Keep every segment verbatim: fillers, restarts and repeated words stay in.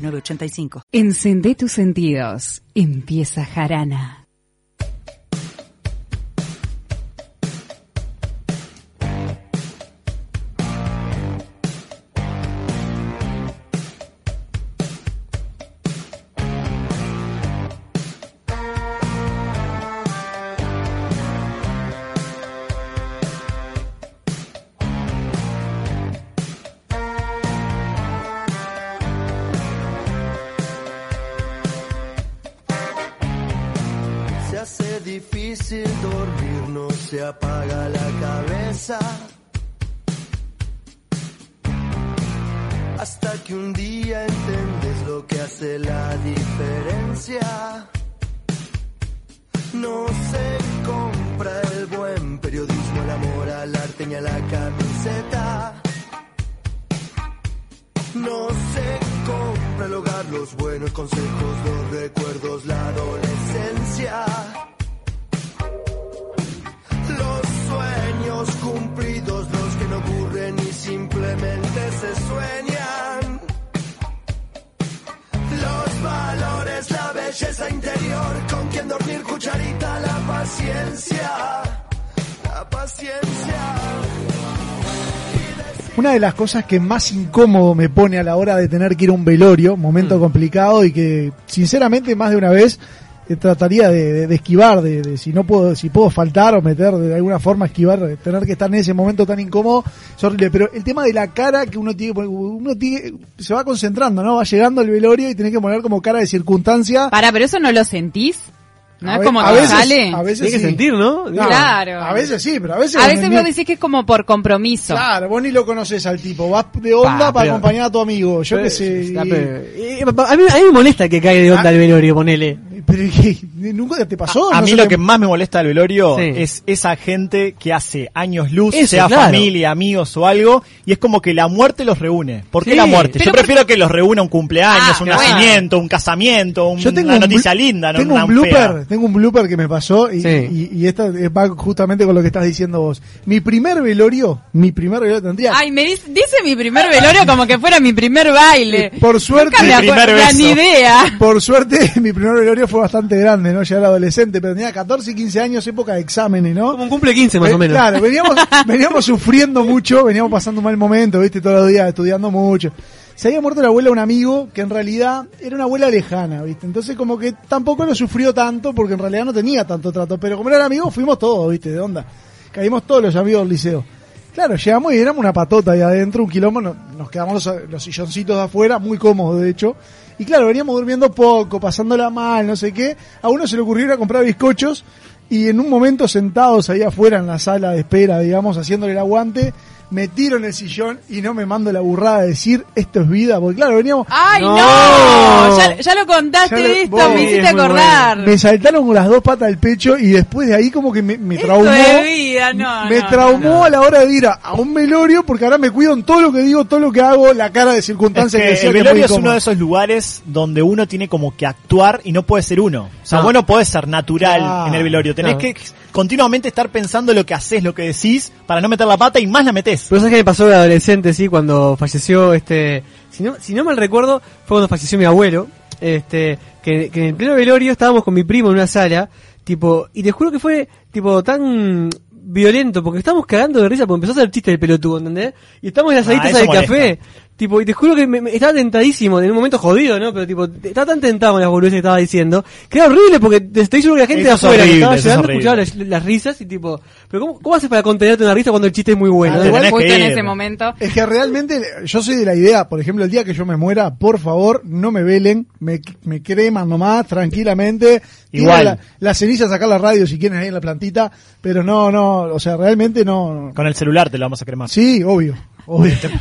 tres. Encendé tus sentidos. Empieza Jarana. Una de las cosas que más incómodo me pone a la hora de tener que ir a un velorio, momento mm. complicado y que sinceramente más de una vez eh, trataría de, de, de esquivar, de, de si no puedo, si puedo faltar o meter de alguna forma esquivar, de tener que estar en ese momento tan incómodo, es horrible. Pero el tema de la cara que uno tiene, uno tiene, se va concentrando, ¿no? Va llegando al velorio y tenés que poner como cara de circunstancia. Para, pero eso no lo sentís. No a es como que veces, sale. A veces Tienes sí. que sentir, ¿no? ¿no? Claro. A veces sí, pero a veces... A veces vos no decís que es como por compromiso. Claro, vos ni lo conocés al tipo. Vas de onda pa, para pero, acompañar a tu amigo. Yo qué sé. Y... A, mí, a mí me molesta que caiga de onda ah, el velorio, ponele. Pero que nunca te pasó. A, a no mí lo que... que más me molesta del velorio sí. es esa gente que hace años luz, Eso, sea claro. familia, amigos o algo, y es como que la muerte los reúne. ¿Por qué sí. la muerte? Pero Yo prefiero porque... que los reúna un cumpleaños, ah, un nacimiento, bueno. un casamiento, un, Yo tengo una un noticia bl- linda, no tengo una un blooper. Tengo un blooper que me pasó y, sí. y, y esta va justamente con lo que estás diciendo vos. Mi primer velorio, mi primer velorio tendría... Ay, me dice, dice mi primer velorio como que fuera mi primer baile. Por suerte... Nunca mi primer beso. Ni idea. Por suerte, mi primer velorio fue bastante grande, ¿no? Ya era adolescente, pero tenía catorce y quince años, época de exámenes, ¿no? Como un cumple quince más eh, o menos. Claro, veníamos, veníamos sufriendo mucho, veníamos pasando un mal momento, ¿viste? Todos los días estudiando mucho. Se había muerto la abuela de un amigo que en realidad era una abuela lejana, ¿viste? Entonces como que tampoco lo sufrió tanto porque en realidad no tenía tanto trato. Pero como eran amigos fuimos todos, ¿viste? De onda. Caímos todos los amigos del liceo. Claro, llegamos y éramos una patota ahí adentro, un quilombo. Nos quedamos los, los silloncitos de afuera, muy cómodos de hecho. Y claro, veníamos durmiendo poco, pasándola mal, no sé qué. A uno se le ocurrió ir a comprar bizcochos y en un momento sentados ahí afuera en la sala de espera, digamos, haciéndole el aguante... Me tiro en el sillón y no me mando la burrada de decir esto es vida, porque claro, veníamos... ¡Ay, no! no. Ya, ya lo contaste ya lo, esto, vos, me hiciste acordar. Bueno. Me saltaron con las dos patas del pecho y después de ahí como que me, me traumó. Es vida. No, me no, traumó no, no. a la hora de ir a, a un velorio, porque ahora me cuido en todo lo que digo, todo lo que hago, la cara de circunstancias. Es que, que el velorio que es uno de esos lugares donde uno tiene como que actuar y no puede ser uno. O sea, no. vos no podés ser natural ah, en el velorio. Tenés no. que continuamente estar pensando lo que haces, lo que decís, para no meter la pata y más la metés. Pero ¿sabes qué me pasó de adolescente, sí? Cuando falleció, este... Si no, si no mal recuerdo, fue cuando falleció mi abuelo. Este... Que, que en el pleno velorio estábamos con mi primo en una sala. Tipo... Y te juro que fue, tipo, tan... violento, porque estábamos cagando de risa porque empezó a hacer chistes del pelotudo, ¿entendés? Y estamos en las salitas ah, del café. Tipo, y te juro que me, me estaba tentadísimo, en un momento jodido, ¿no? Pero tipo, estaba tan tentado con las boludeces que estaba diciendo, que era horrible porque te estoy seguro que la gente de afuera que estaba llegando escuchaba las, las risas y tipo, pero ¿cómo, cómo haces para contenerte una risa cuando el chiste es muy bueno? Ah, igual justo en ese momento. Es que realmente yo soy de la idea, por ejemplo, el día que yo me muera, por favor, no me velen, me, me creman nomás, tranquilamente. Igual. La, la ceniza, sacar la radio si quieren ahí en la plantita, pero no, no, o sea, realmente no. Con el celular te lo vamos a cremar. Sí, obvio.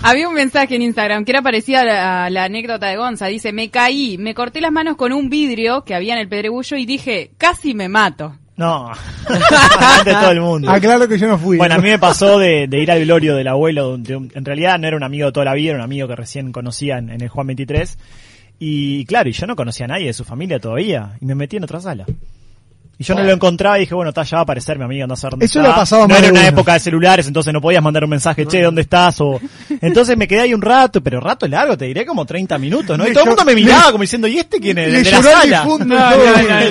Había un mensaje en Instagram que era parecida a la, a la anécdota de Gonza. Dice, me caí, me corté las manos con un vidrio que había en el pedregullo y dije, casi me mato. No, de todo el mundo. Aclaro que yo no fui. Bueno, a mí me pasó de, de ir al velorio del abuelo. De un, en realidad no era un amigo de toda la vida, era un amigo que recién conocía en, en el Juan veintitrés. Y claro, y yo no conocía a nadie de su familia todavía. Y me metí en otra sala. Y yo no lo encontraba y dije, bueno, está, ya va a aparecer mi amigo, no sé dónde está. Eso lo pasaba más de uno. No era una época de celulares, entonces no podías mandar un mensaje, che, ¿dónde estás? O entonces me quedé ahí un rato, pero rato largo, te diré como treinta minutos, ¿no? Y todo el mundo me miraba como diciendo, ¿y este quién es? El de la sala.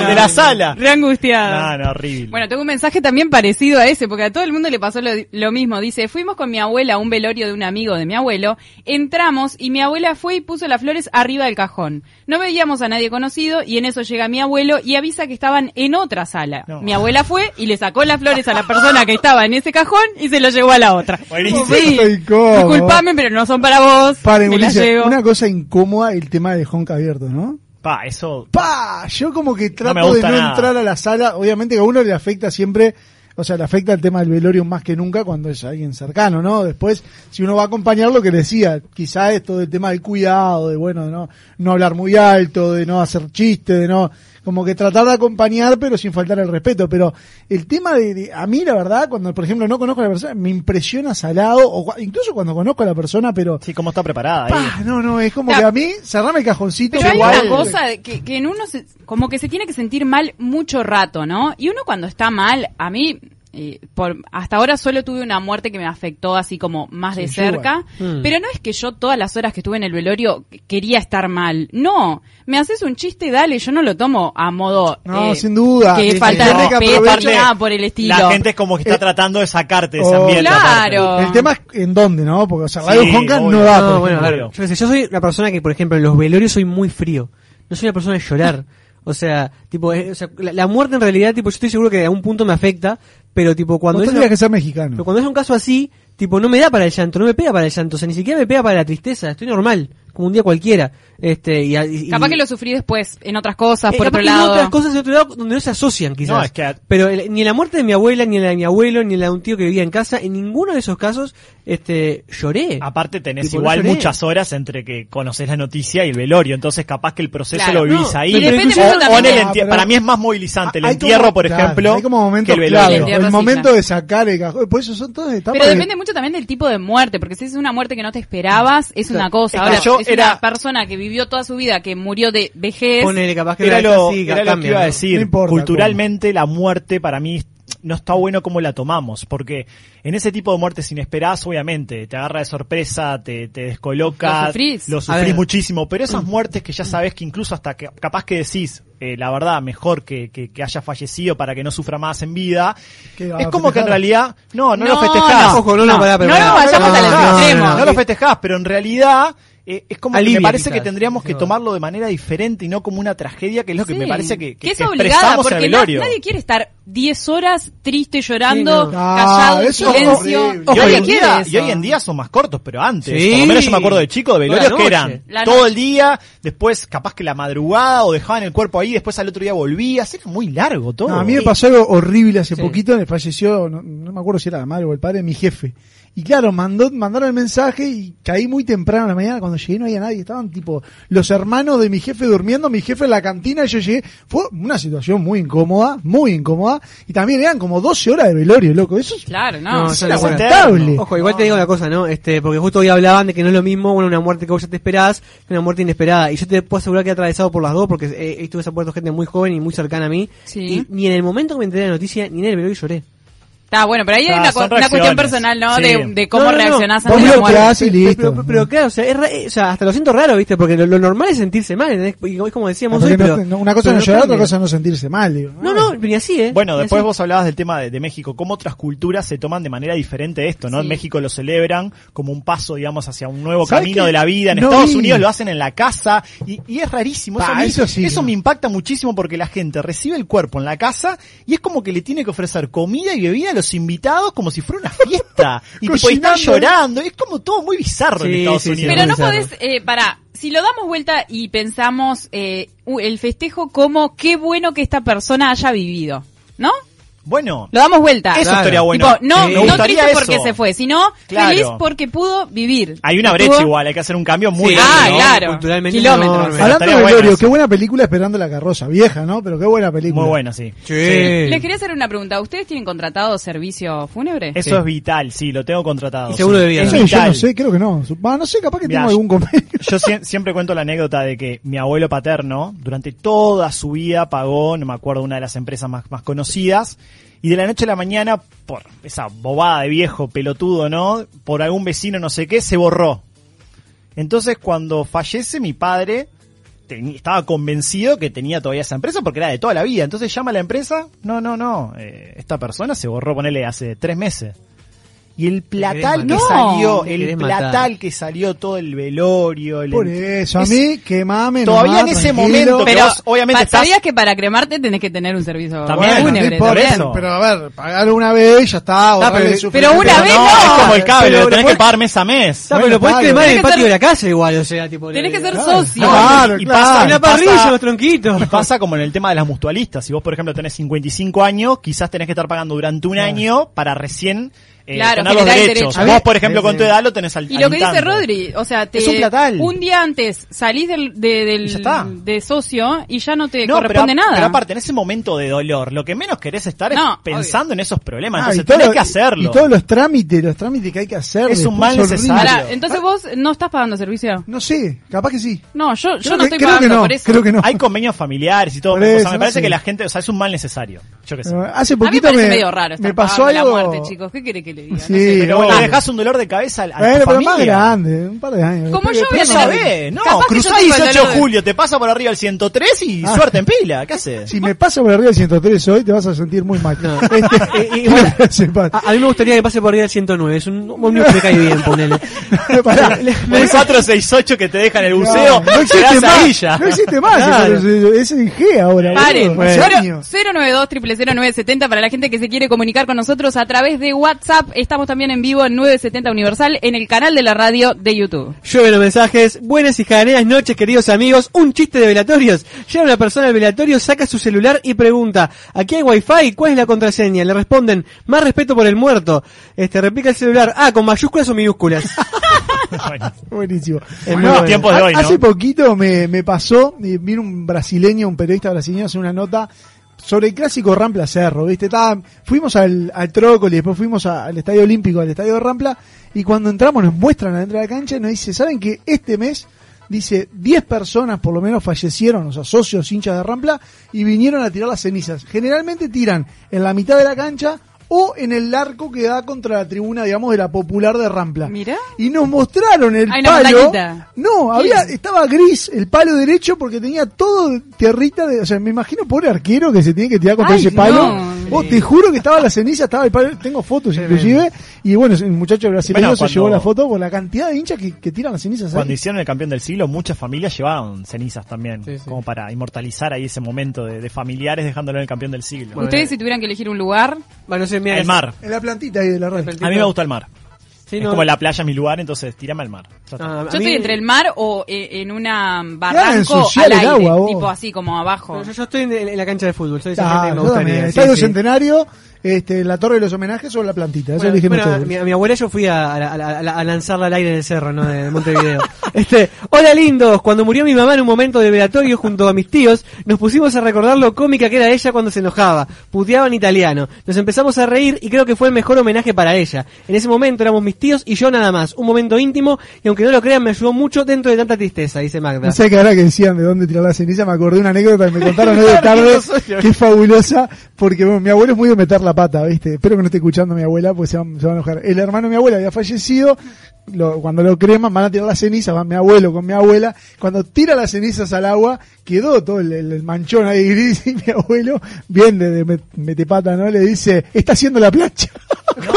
De la sala. Re angustiada. No, no, horrible. Bueno, tengo un mensaje también parecido a ese, porque a todo el mundo le pasó lo, lo mismo. Dice, fuimos con mi abuela a un velorio de un amigo de mi abuelo, entramos y mi abuela fue y puso las flores arriba del cajón. No veíamos a nadie conocido y en eso llega mi abuelo y avisa que estaban en otra sala. No. Mi abuela fue y le sacó las flores a la persona que estaba en ese cajón y se lo llevó a la otra. Buenísimo. Sí, disculpame, pero no son para vos. Paren, me las llevo. Una cosa incómoda, el tema del honk abierto, ¿no? Pa, eso... Pa, yo como que trato no de no nada. Entrar a la sala. Obviamente que a uno le afecta siempre... O sea, le afecta el tema del velorio más que nunca cuando es alguien cercano, ¿no? Después, si uno va a acompañar, lo que decía, quizá esto del tema del cuidado, de bueno, de no, no hablar muy alto, de no hacer chistes, de no... Como que tratar de acompañar, pero sin faltar el respeto. Pero el tema de... de a mí, la verdad, cuando, por ejemplo, no conozco a la persona, me impresiona salado, o incluso cuando conozco a la persona, pero... Sí, como está preparada. Pa, ahí. No, no, es como la, que a mí, cerrame el cajoncito. Pero igual. Hay una cosa que, que en uno, se, como que se tiene que sentir mal mucho rato, ¿no? Y uno cuando está mal, a mí... Eh, por, hasta ahora solo tuve una muerte que me afectó así como más de sí, cerca mm. Pero no es que yo todas las horas que estuve en el velorio quería estar mal. No, me haces un chiste, dale, yo no lo tomo a modo no, eh, sin duda que sí, falta de respeto, nada por el estilo. La gente es como que está eh, tratando de sacarte de ese oh, ambiente. Claro, aparte. El tema es en dónde, ¿no? Porque o sea, Radio sí, Honka no da no, bueno, claro. Yo, yo soy la persona que, por ejemplo, en los velorios soy muy frío. No soy una persona de llorar. O sea, tipo, o sea, la, la muerte en realidad, tipo, yo estoy seguro que a un punto me afecta, pero tipo cuando es un, que ser mexicano. Pero cuando es un caso así, tipo, no me da para el llanto, no me pega para el llanto, o sea, ni siquiera me pega para la tristeza, estoy normal, como un día cualquiera. Este, y, y capaz y, que lo sufrí después en otras cosas, por otro lado. En otras cosas en otro lado donde no se asocian quizás. No, es que... Pero el, ni la muerte de mi abuela, ni la de mi abuelo, ni la de un tío que vivía en casa, en ninguno de esos casos este lloré. Aparte tenés tipo, igual no muchas horas entre que conocés la noticia y el velorio, entonces capaz que el proceso claro, lo vivís no, ahí. Pero pero incluso, o, o en el enti- ah, para mí es más movilizante el entierro, como, por claro, ejemplo, como momento, que el velorio. Claro, el, el sí, momento claro. de sacar el cajón, por eso son todas etapas. Pero depende de... mucho también del tipo de muerte, porque si es una muerte que no te esperabas, es claro. una cosa. Ahora, yo es era... una persona que vivió toda su vida, que murió de vejez. Ponele, capaz que era, era lo, así, era lo que iba a decir. No importa, culturalmente, ¿cómo? La muerte para mí no está bueno como la tomamos, porque en ese tipo de muertes inesperadas, obviamente, te agarra de sorpresa, te, te descoloca, lo sufrís, lo sufrís muchísimo, pero esas muertes que ya sabes que incluso hasta que, capaz que decís, eh, la verdad, mejor que, que, que haya fallecido para que no sufra más en vida, es como festejar? Que en realidad, no, no, no lo festejás. No, ojo, no, no, no, para, para, para, no, para, para, no, para, no, para, no, no, extremos, no, no lo festejás, pero en realidad... Eh, es como alivia, que me parece quizás, que tendríamos que tomarlo de manera diferente y no como una tragedia, que es lo que sí, me parece que, que, que es obligada, porque el na- nadie quiere estar diez horas triste llorando, sí, no. callado, ah, en silencio. Es nadie hoy quiere día, eso. Y hoy en día son más cortos, pero antes, sí. por lo menos yo me acuerdo de chico de velorios que eran la todo noche. El día, después capaz que la madrugada o dejaban el cuerpo ahí, después al otro día volvías, era muy largo todo. No, a mí me pasó algo horrible hace sí. poquito, me falleció, no, no me acuerdo si era la madre o el padre, mi jefe. Y claro, mandó, mandaron el mensaje y caí muy temprano en la mañana. Cuando llegué no había nadie. Estaban tipo los hermanos de mi jefe durmiendo, mi jefe en la cantina y yo llegué. Fue una situación muy incómoda, muy incómoda. Y también eran como doce horas de velorio, loco. Eso es, claro, no, es inaguantable. Ojo, igual te digo una cosa, ¿no? Este, porque justo hoy hablaban de que no es lo mismo bueno, una muerte que vos ya te esperás que una muerte inesperada. Y yo te puedo asegurar que he atravesado por las dos porque eh, estuve desapuesto gente muy joven y muy cercana a mí. Sí. Y ni en el momento que me enteré de la noticia, ni en el velorio lloré. Está bueno, pero ahí ah, hay una, co- una cuestión personal, ¿no? Sí. De, de cómo no, no, no. reaccionás ante la muerte. Y listo. Pero, pero, pero claro, o sea, es re, o sea, hasta lo siento raro, ¿viste? Porque lo, lo normal es sentirse mal, ¿entendés? Y es como decíamos hoy, no, pero... No, una cosa es no llorar, otra cosa es no sentirse mal, digo. No, no, ni así, ¿eh? Bueno, después así. Vos hablabas del tema de, de México, cómo otras culturas se toman de manera diferente esto, ¿no? Sí. En México lo celebran como un paso, digamos, hacia un nuevo camino que? de la vida. En no Estados vi. Unidos lo hacen en la casa y, y es rarísimo. Eso, pa, eso, sí, eso me impacta muchísimo porque la gente recibe el cuerpo en la casa y es como que le tiene que ofrecer comida y bebida los invitados como si fuera una fiesta y tipo, están llorando, es como todo muy bizarro sí, en Estados sí, Unidos. Pero no podés, eh, pará, si lo damos vuelta y pensamos eh, el festejo como qué bueno que esta persona haya vivido, ¿no? Bueno, lo damos vuelta. Eso claro. Estaría bueno. Tipo, no, sí. no triste eso. Porque se fue, sino claro. feliz porque pudo vivir. Hay una brecha igual, hay que hacer un cambio muy sí. grande, ah, ¿no? claro. Culturalmente. Kilómetros. No, hablando de Velorio, bueno, qué buena película Esperando la Carroza, vieja, ¿no? Pero qué buena película. Muy buena, sí. sí. sí. Les quería hacer una pregunta. ¿Ustedes tienen contratado servicio fúnebre? Eso sí. es vital, sí, lo tengo contratado. Y seguro sí. de vida. Eso es vital. Yo no sé, creo que no. Bah, no sé, capaz que Mirá, tengo algún convenio. Yo sie- siempre cuento la anécdota de que mi abuelo paterno, durante toda su vida, pagó, no me acuerdo, una de las empresas más, más conocidas. Y de la noche a la mañana, por esa bobada de viejo pelotudo, ¿no? Por algún vecino no sé qué, se borró. Entonces, cuando fallece mi padre, ten, estaba convencido que tenía todavía esa empresa porque era de toda la vida. Entonces llama a la empresa, no, no, no, eh, esta persona se borró, ponele, hace tres meses. Y el platal que salió, el platal que salió todo el velorio. El Por eso, es, a mí, quemame. Todavía nomás, en ese tranquilo. momento, pero vos, obviamente estás... Sabías que para cremarte tenés que tener un servicio bueno, fúnebre. Por eso. Pero a ver, pagar una vez y ya está. No, pero, pero, pero una pero vez no. no. Es como el cable, pero, lo tenés pero, que pagar mes a mes. No, pero lo podés cremar en el patio ser, de la casa igual, o sea, tipo... Tenés que ser claro. socio. Claro, y claro. Pasa, una parrilla, pasa, los tronquitos. Y pasa como en el tema de las mutualistas. Si vos, por ejemplo, tenés cincuenta y cinco años, quizás tenés que estar pagando durante un año para recién... Eh, claro, los derechos. Derecho. Vos, por ejemplo, sí, sí. con tu edad lo tenés al Y al lo que dice tanto. Rodri, o sea, te, un, un día antes salís del, de, del de socio y ya no te no, corresponde pero, nada. Pero aparte, en ese momento de dolor, lo que menos querés estar no, es pensando obvio. en esos problemas. Ah, entonces tenés todo, que hacerlo. Y todos los trámites, los trámites que hay que hacer. Es un mal necesario. Ahora, entonces vos no estás pagando servicio. No sé, capaz que sí. No, yo, yo no que, estoy pagando no, por eso. Creo que no. Hay convenios familiares y todo. Por eso, o sea, me no parece sé. que la gente, o sea, es un mal necesario. Yo qué sé. Hace poquito me pasó algo. La muerte, chicos. ¿Qué querés que le diga? Sí, no sé, pero bueno, le dejas un dolor de cabeza a, a bueno, tu pero familia. Más grande, un par de años. Como yo voy a saber. No, cruzás dieciocho de julio, te pasa por arriba el ciento tres y ah. suerte en pila. ¿Qué haces? Si me pasa por arriba el ciento tres hoy, te vas a sentir muy mal. No. Este, y, bueno, a, a mí me gustaría que pase por arriba el ciento nueve. Es un ómnibus que te cae bien, ponele. Un cuatro seis ocho que te dejan el buceo. No, no existe más. No existe más. Claro. Es, es en G ahora. Paren. Bueno. cero nueve dos cero cero cero nueve siete cero para la gente que se quiere comunicar con nosotros a través de WhatsApp. Estamos también en vivo en nueve setenta Universal en el canal de la radio de YouTube. Llueven los mensajes. Buenas y jaderas noches, queridos amigos. Un chiste de velatorios. Llega una persona al velatorio, saca su celular y pregunta: ¿aquí hay wifi? ¿Cuál es la contraseña? Le responden: más respeto por el muerto. Este, replica el celular: ah, ¿con mayúsculas o minúsculas? Bueno, buenísimo. En no, tiempos de hoy, ¿no? Hace poquito me, me pasó, vino un brasileño, un periodista brasileño, hace una nota sobre el clásico Rampla Cerro, ¿viste? Tá, fuimos al, al Trócoli, después fuimos a, al Estadio Olímpico, al Estadio de Rampla, y cuando entramos nos muestran adentro de la cancha y nos dice, ¿saben que este mes, dice, diez personas por lo menos fallecieron, o sea, socios, hinchas de Rampla, y vinieron a tirar las cenizas? Generalmente tiran en la mitad de la cancha o en el arco que da contra la tribuna, digamos, de la popular de Rampla. Mirá. Y nos mostraron el Ay, palo. No, había, estaba gris el palo derecho porque tenía todo tierrita de, o sea, me imagino pobre arquero que se tiene que tirar contra Ay, ese palo. No, Vos te juro que estaba la ceniza, estaba el palo, tengo fotos inclusive, y bueno, el muchacho brasileño bueno, se llevó la foto por la cantidad de hinchas que, que tiran las cenizas. Cuando ahí. hicieron el campeón del siglo, muchas familias llevaban cenizas también, sí, sí. como para inmortalizar ahí ese momento de, de familiares dejándolo en el campeón del siglo. Bueno, Ustedes bien. si tuvieran que elegir un lugar, bueno, se Mira, el mar. En la plantita ahí de la red. A mí me gusta el mar. Sí, es no. como la playa es mi lugar, entonces tírame al mar. Ah, yo mí... estoy entre el mar o eh, en una barranco al aire, agua, tipo así como abajo. No, yo, yo estoy en, en la cancha de fútbol. Soy esa ah, gente que me gustaría. El Estadio sí, Centenario, este, la Torre de los Homenajes o la plantita. Eso bueno, elige bueno, a, mi, a mi abuela yo fui a, a, a, a lanzarla al aire en el cerro, ¿no? De, de Montevideo. Este, hola lindos, cuando murió mi mamá en un momento de velatorio junto a mis tíos, nos pusimos a recordar lo cómica que era ella cuando se enojaba, puteaba en italiano. Nos empezamos a reír y creo que fue el mejor homenaje para ella. En ese momento éramos mis tíos y yo nada más, un momento íntimo y aunque no lo crean me ayudó mucho dentro de tanta tristeza, dice Magda. No sé que ahora que decían de dónde tirar la ceniza, me acordé una anécdota que me contaron hoy de tarde, que es fabulosa, porque bueno, mi abuelo es muy de meter la pata, viste, espero que no esté escuchando mi abuela porque se va, se va a enojar. El hermano de mi abuela había fallecido, lo, cuando lo creman van a tirar las cenizas, van mi abuelo con mi abuela, cuando tira las cenizas al agua, quedó todo el, el manchón ahí gris y mi abuelo, bien de, de metepata, ¿no? Le dice, está haciendo la plancha. No.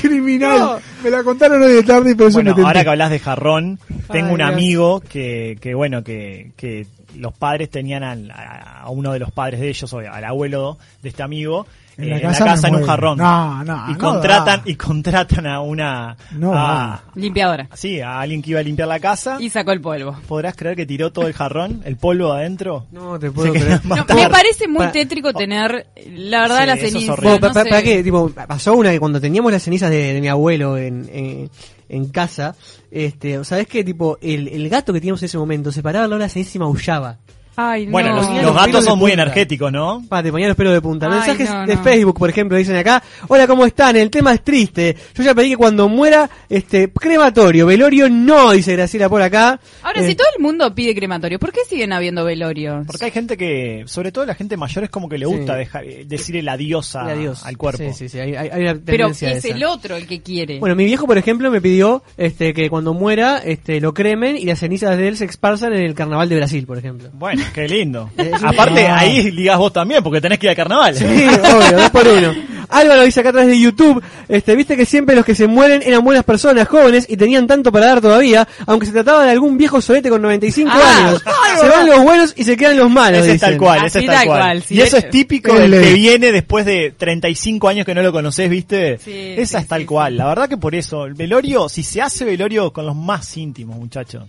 Criminal. No. Me la contaron hoy de tarde y por eso bueno, me tenté. Ahora que hablas de jarrón, tengo Ay, un Dios. amigo que, que bueno, que, que los padres tenían al, a, a uno de los padres de ellos, o al abuelo de este amigo, en eh, la casa, en, la casa en un jarrón. No, no, y no contratan da. y contratan a una no a, limpiadora. Sí, a alguien que iba a limpiar la casa y sacó el polvo. ¿Podrás creer que tiró todo el jarrón, el polvo adentro? No te puedo creer. No, me parece muy para, tétrico tener la verdad sí, las cenizas. Es no, pa, pa, ¿Para qué? Tipo, pasó una que cuando teníamos las cenizas de, de mi abuelo en, en en casa, este, ¿sabes qué? Tipo el el gato que teníamos en ese momento se paraba al lado de la ceniza y maullaba. Ay, no. Bueno, los, los, los gatos son muy energéticos, ¿no? Pa, te ponían los pelos de punta. Ay, mensajes no, no. de Facebook, por ejemplo, dicen acá: hola, ¿cómo están? El tema es triste. Yo ya pedí que cuando muera, este, crematorio. Velorio no, dice Graciela por acá. Ahora, eh, si todo el mundo pide crematorio, ¿por qué siguen habiendo velorios? Porque hay gente que, sobre todo la gente mayor, es como que le gusta sí. dejar, decir el adiós, a, el adiós al cuerpo. Sí, sí, sí. Hay, hay una tendencia. Pero es esa. El otro el que quiere. Bueno, mi viejo, por ejemplo, me pidió este, que cuando muera este, lo cremen y las cenizas de él se esparzan en el carnaval de Brasil, por ejemplo. Bueno. Qué lindo. Aparte, no. ahí ligás vos también, porque tenés que ir al carnaval. Sí, obvio, dos por uno. Álvaro dice acá atrás de YouTube, este, viste que siempre los que se mueren eran buenas personas, jóvenes, y tenían tanto para dar todavía, aunque se trataba de algún viejo solete con noventa y cinco ah, años. Álvaro. Se van los buenos y se quedan los malos. Ese es tal cual, ese es tal cual. cual. Sí, y eso es típico del que viene después de treinta y cinco años que no lo conocés, ¿viste? Sí, Esa sí, es tal sí, cual. Sí. La verdad que por eso, el velorio, si se hace velorio con los más íntimos, muchachos.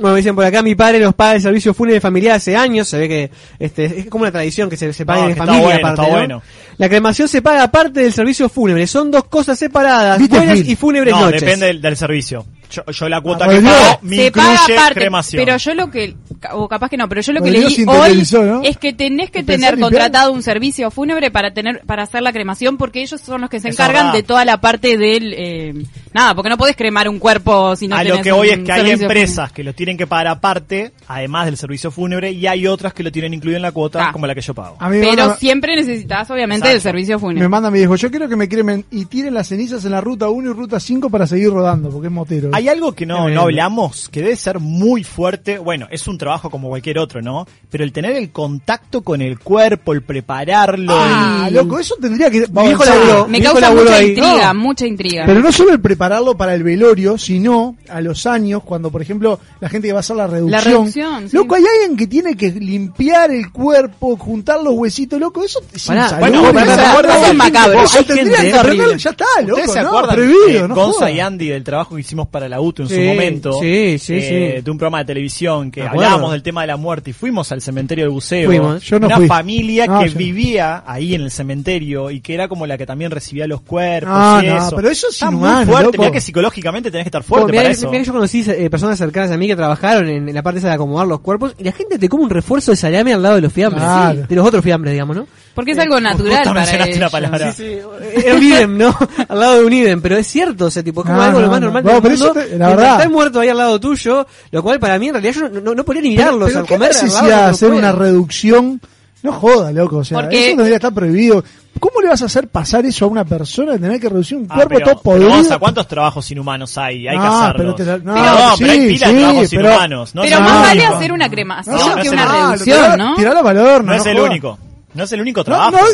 Bueno, dicen por acá, mi padre los paga el servicio fúnebre familiar hace años, se ve que este es como una tradición que se, se paga no, en familia bueno, aparte, ¿no? Bueno. La cremación se paga aparte del servicio fúnebre, son dos cosas separadas, buenas y fúnebres no, noches. No, depende del, del servicio. Yo, yo la cuota ah, que pago me incluye aparte, cremación. Pero yo lo que, o capaz que no, pero yo lo que leí hoy ¿no? es que tenés que tener contratado un servicio fúnebre para tener para hacer la cremación, porque ellos son los que se encargan de toda la parte del... Eh, nada, porque no podés cremar un cuerpo si no tenés... A lo que voy es que hay empresas fúnebre. que lo tienen que pagar aparte, además del servicio fúnebre, y hay otras que lo tienen incluido en la cuota, ah, como la que yo pago. Pero manda, siempre necesitas obviamente, exacto, el servicio fúnebre. Me manda mi viejo, yo quiero que me cremen y tiren las cenizas en la ruta uno y ruta cinco para seguir rodando, porque es motero. Hay algo que no, no hablamos, que debe ser muy fuerte. Bueno, es un trabajo como cualquier otro, ¿no? Pero el tener el contacto con el cuerpo, el prepararlo. Ah, el... loco, eso tendría que... Mi viejo laburó, me causa mucha ahí. intriga, no. mucha intriga. Pero no solo el prepararlo para el velorio, sino a los años, cuando, por ejemplo, la gente que va a hacer la reducción. La reducción, sí. Loco, hay alguien que tiene que limpiar el cuerpo, juntar los huesitos, loco, eso es insalubre. Bueno, bueno, bueno, bueno, bueno, eso es macabro. Eso tendría que arreglarlo, ya está, loco. ¿Ustedes se acuerdan, prohibido, eh, no Gonza y Andy, del trabajo que hicimos para la U T U en sí, su momento, sí, sí, eh, sí. de un programa de televisión que hablábamos del tema de la muerte y fuimos al cementerio del buceo? Fuimos, yo no una fui. familia no, que yo... vivía ahí en el cementerio y que era como la que también recibía los cuerpos no, y eso. No, pero eso es inhumano, muy fuerte, mirá que psicológicamente tenés que estar fuerte, bueno, para eso. Mirá que yo conocí eh, personas cercanas a mí que trabajaron en, en la parte esa de acomodar los cuerpos y la gente te come un refuerzo de salame al lado de los fiambres, claro. sí, de los otros fiambres, digamos, ¿no? Porque es algo natural para ellos. Una palabra. Sí, sí. Era un idem, ¿no? Al lado de un idem, pero es cierto, o sea, tipo, es como no, algo no, lo más normal no, del mundo. Te, la verdad. Está muerto ahí al lado tuyo, lo cual para mí en realidad yo no, no, no podía ni mirarlos al comer. ¿Qué necesidad de hacer una reducción? No joda, loco, o sea, porque... eso debería estar prohibido. ¿Cómo le vas a hacer pasar eso a una persona de tener que reducir un cuerpo ah, pero, todo podrido? Pero, o sea, ¿cuántos trabajos inhumanos hay? Hay que ah, hacerlos. Pero te, no, pero, no sí, pero hay pilas sí, de trabajos pero, inhumanos. No pero más vale hacer una cremación no, no que una no, reducción, ¿no? Tirarlo a valor, no, no es el único. No es el único trabajo. No, no, no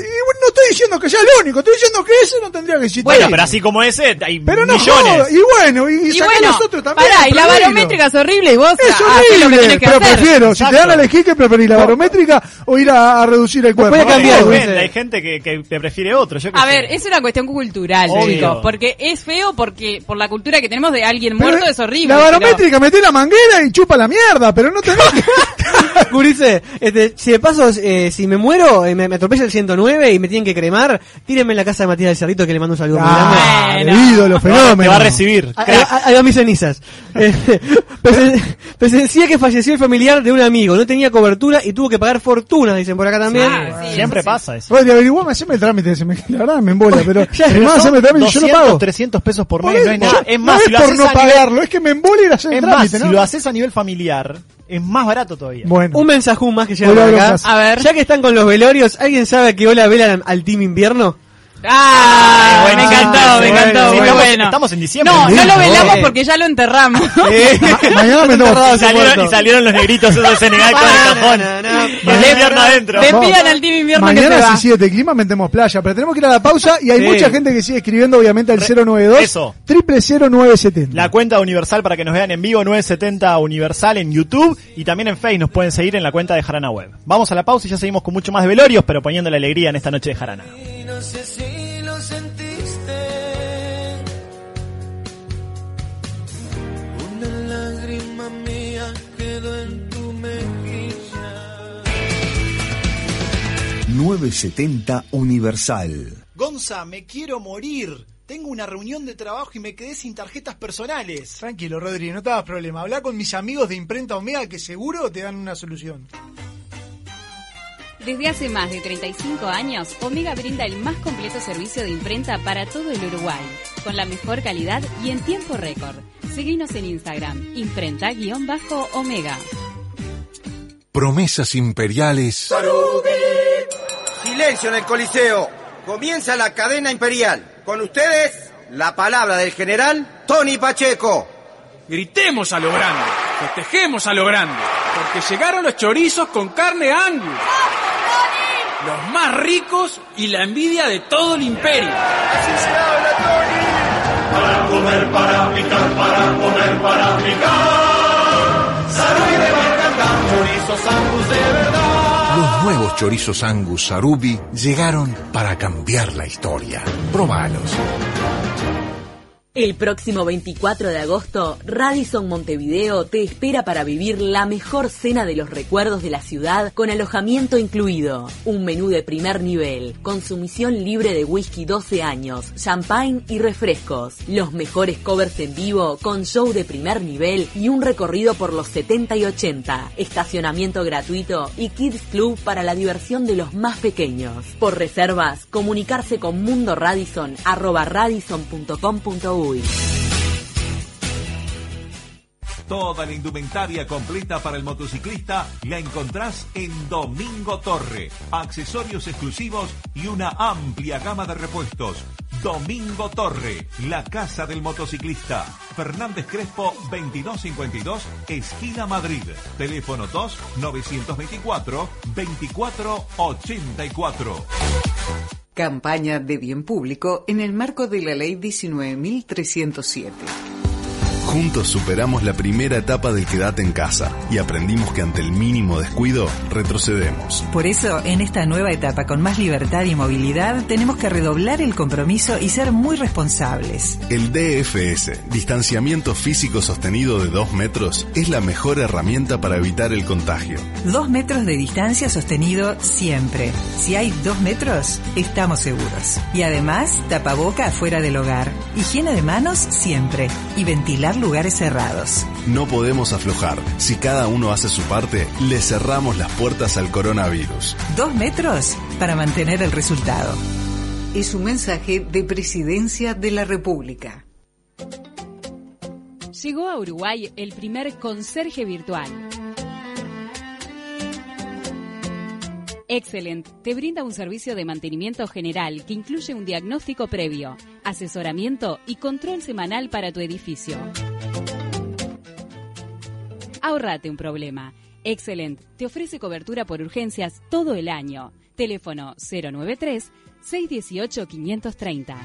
estoy diciendo que sea el único, estoy diciendo que ese no tendría que existir. Bueno, pero así como ese, hay pero no, millones. No, y bueno, y, y, y bueno, nosotros también. Pará, y la barométrica es horrible y vos es a, horrible, a lo que tenés que pero hacer. Prefiero, exacto, si te dan a elegir, que preferís la barométrica o ir a, a reducir el cuerpo. No, cambiar, depende, hay gente que, que te prefiere otro. Yo que a sé. ver, es una cuestión cultural, chicos, porque es feo, porque por la cultura que tenemos de alguien muerto pero es horrible. La barométrica, pero... meté la manguera y chupa la mierda, pero no tenés que... Curice, este, si de paso, eh, si me muero, eh, me, me atropella el ciento nueve y me tienen que cremar, tírenme en la casa de Matías del Cerrito, que le mando un saludo. Ah, muy grande. Ídolo, fenómeno. Me va a recibir. Ahí van mis cenizas. Este, presen, presencié que falleció el familiar de un amigo, no tenía cobertura y tuvo que pagar fortunas, dicen por acá también. Ah, sí, siempre sí. pasa eso. Oye, averiguame, haceme el trámite, se me, la verdad me embola, pero, ya, pero más, haceme el trámite, doscientos, yo lo pago. trescientos pesos por mes, no hay nada. Es más, no si es por no pagarlo, nivel, es que me embola ir a hacer el trámite. ¿No? Si lo haces a nivel familiar, es más barato todavía. Bueno. Un mensajón más que llega por acá. A ver. Ya que están con los velorios, ¿alguien sabe que hola velan al Team Invierno? Ah, bueno, me encantó, ah, me encantó. Bueno, bueno. Estamos, estamos en diciembre. No, no lo velamos porque ya lo enterramos. Eh. Ma mañana me tomo. Y salieron, y salieron los negritos esos de Senegal con el cajón. No, no, no. El invierno adentro. Te envían al Team Invierno. Mañana, que se va. Si sigue de clima, metemos playa. Pero tenemos que ir a la pausa y hay sí. mucha gente que sigue escribiendo, obviamente, al cero nueve dos, triple cero, nueve setenta. La cuenta Universal para que nos vean en vivo, nueve setenta Universal en YouTube y también en Facebook. Nos pueden seguir en la cuenta de Jarana Web. Vamos a la pausa y ya seguimos con mucho más de velorios, pero poniendo la alegría en esta noche de Jarana. sé si lo sentiste, una lágrima mía quedó en tu mejilla. nueve setenta Universal. Gonza, me quiero morir. Tengo una reunión de trabajo y me quedé sin tarjetas personales. Tranquilo, Rodri, no te hagas problema. Habla con mis amigos de Imprenta Omega que seguro te dan una solución. Desde hace más de treinta y cinco años, Omega brinda el más completo servicio de imprenta para todo el Uruguay, con la mejor calidad y en tiempo récord. Seguinos en Instagram, imprenta-omega. Promesas imperiales. ¡Sarubi! Silencio en el Coliseo. Comienza la cadena imperial. Con ustedes, la palabra del general Tony Pacheco. Gritemos a lo grande, festejemos a lo grande, porque llegaron los chorizos con carne Angus. Los más ricos y la envidia de todo el imperio. Así se habla, Tony. Para comer, para picar, para comer, para picar. Sarubi de Barcanda, chorizos Angus de verdad. Los nuevos chorizos Angus Sarubi llegaron para cambiar la historia. Probalos. El próximo veinticuatro de agosto, Radisson Montevideo te espera para vivir la mejor cena de los recuerdos de la ciudad con alojamiento incluido. Un menú de primer nivel, consumición libre de whisky doce años, champagne y refrescos. Los mejores covers en vivo con show de primer nivel y un recorrido por los setenta y ochenta. Estacionamiento gratuito y Kids Club para la diversión de los más pequeños. Por reservas, comunicarse con Mundo Radisson, arroba radisson punto com punto u. Toda la indumentaria completa para el motociclista la encontrás en Domingo Torre. Accesorios exclusivos y una amplia gama de repuestos. Domingo Torre, la casa del motociclista. Fernández Crespo, veintidós cincuenta y dos, esquina Madrid. Teléfono dos, novecientos veinticuatro, veinticuatro ochenta y cuatro. Campaña de bien público en el marco de la Ley diecinueve mil trescientos siete. Juntos superamos la primera etapa del quédate en casa y aprendimos que ante el mínimo descuido retrocedemos. Por eso, en esta nueva etapa con más libertad y movilidad, tenemos que redoblar el compromiso y ser muy responsables. El D F S, distanciamiento físico sostenido de dos metros, es la mejor herramienta para evitar el contagio. Dos metros de distancia sostenido siempre. Si hay dos metros, estamos seguros. Y además, tapaboca afuera del hogar. Higiene de manos siempre. Y ventilar lugares cerrados. No podemos aflojar. Si cada uno hace su parte, le cerramos las puertas al coronavirus. Dos metros para mantener el resultado. Es un mensaje de Presidencia de la República. Llegó a Uruguay el primer conserje virtual. Excelente te brinda un servicio de mantenimiento general que incluye un diagnóstico previo, asesoramiento y control semanal para tu edificio. Ahorrate un problema. Excelente te ofrece cobertura por urgencias todo el año. Teléfono cero nueve tres, seis uno ocho, cinco tres cero.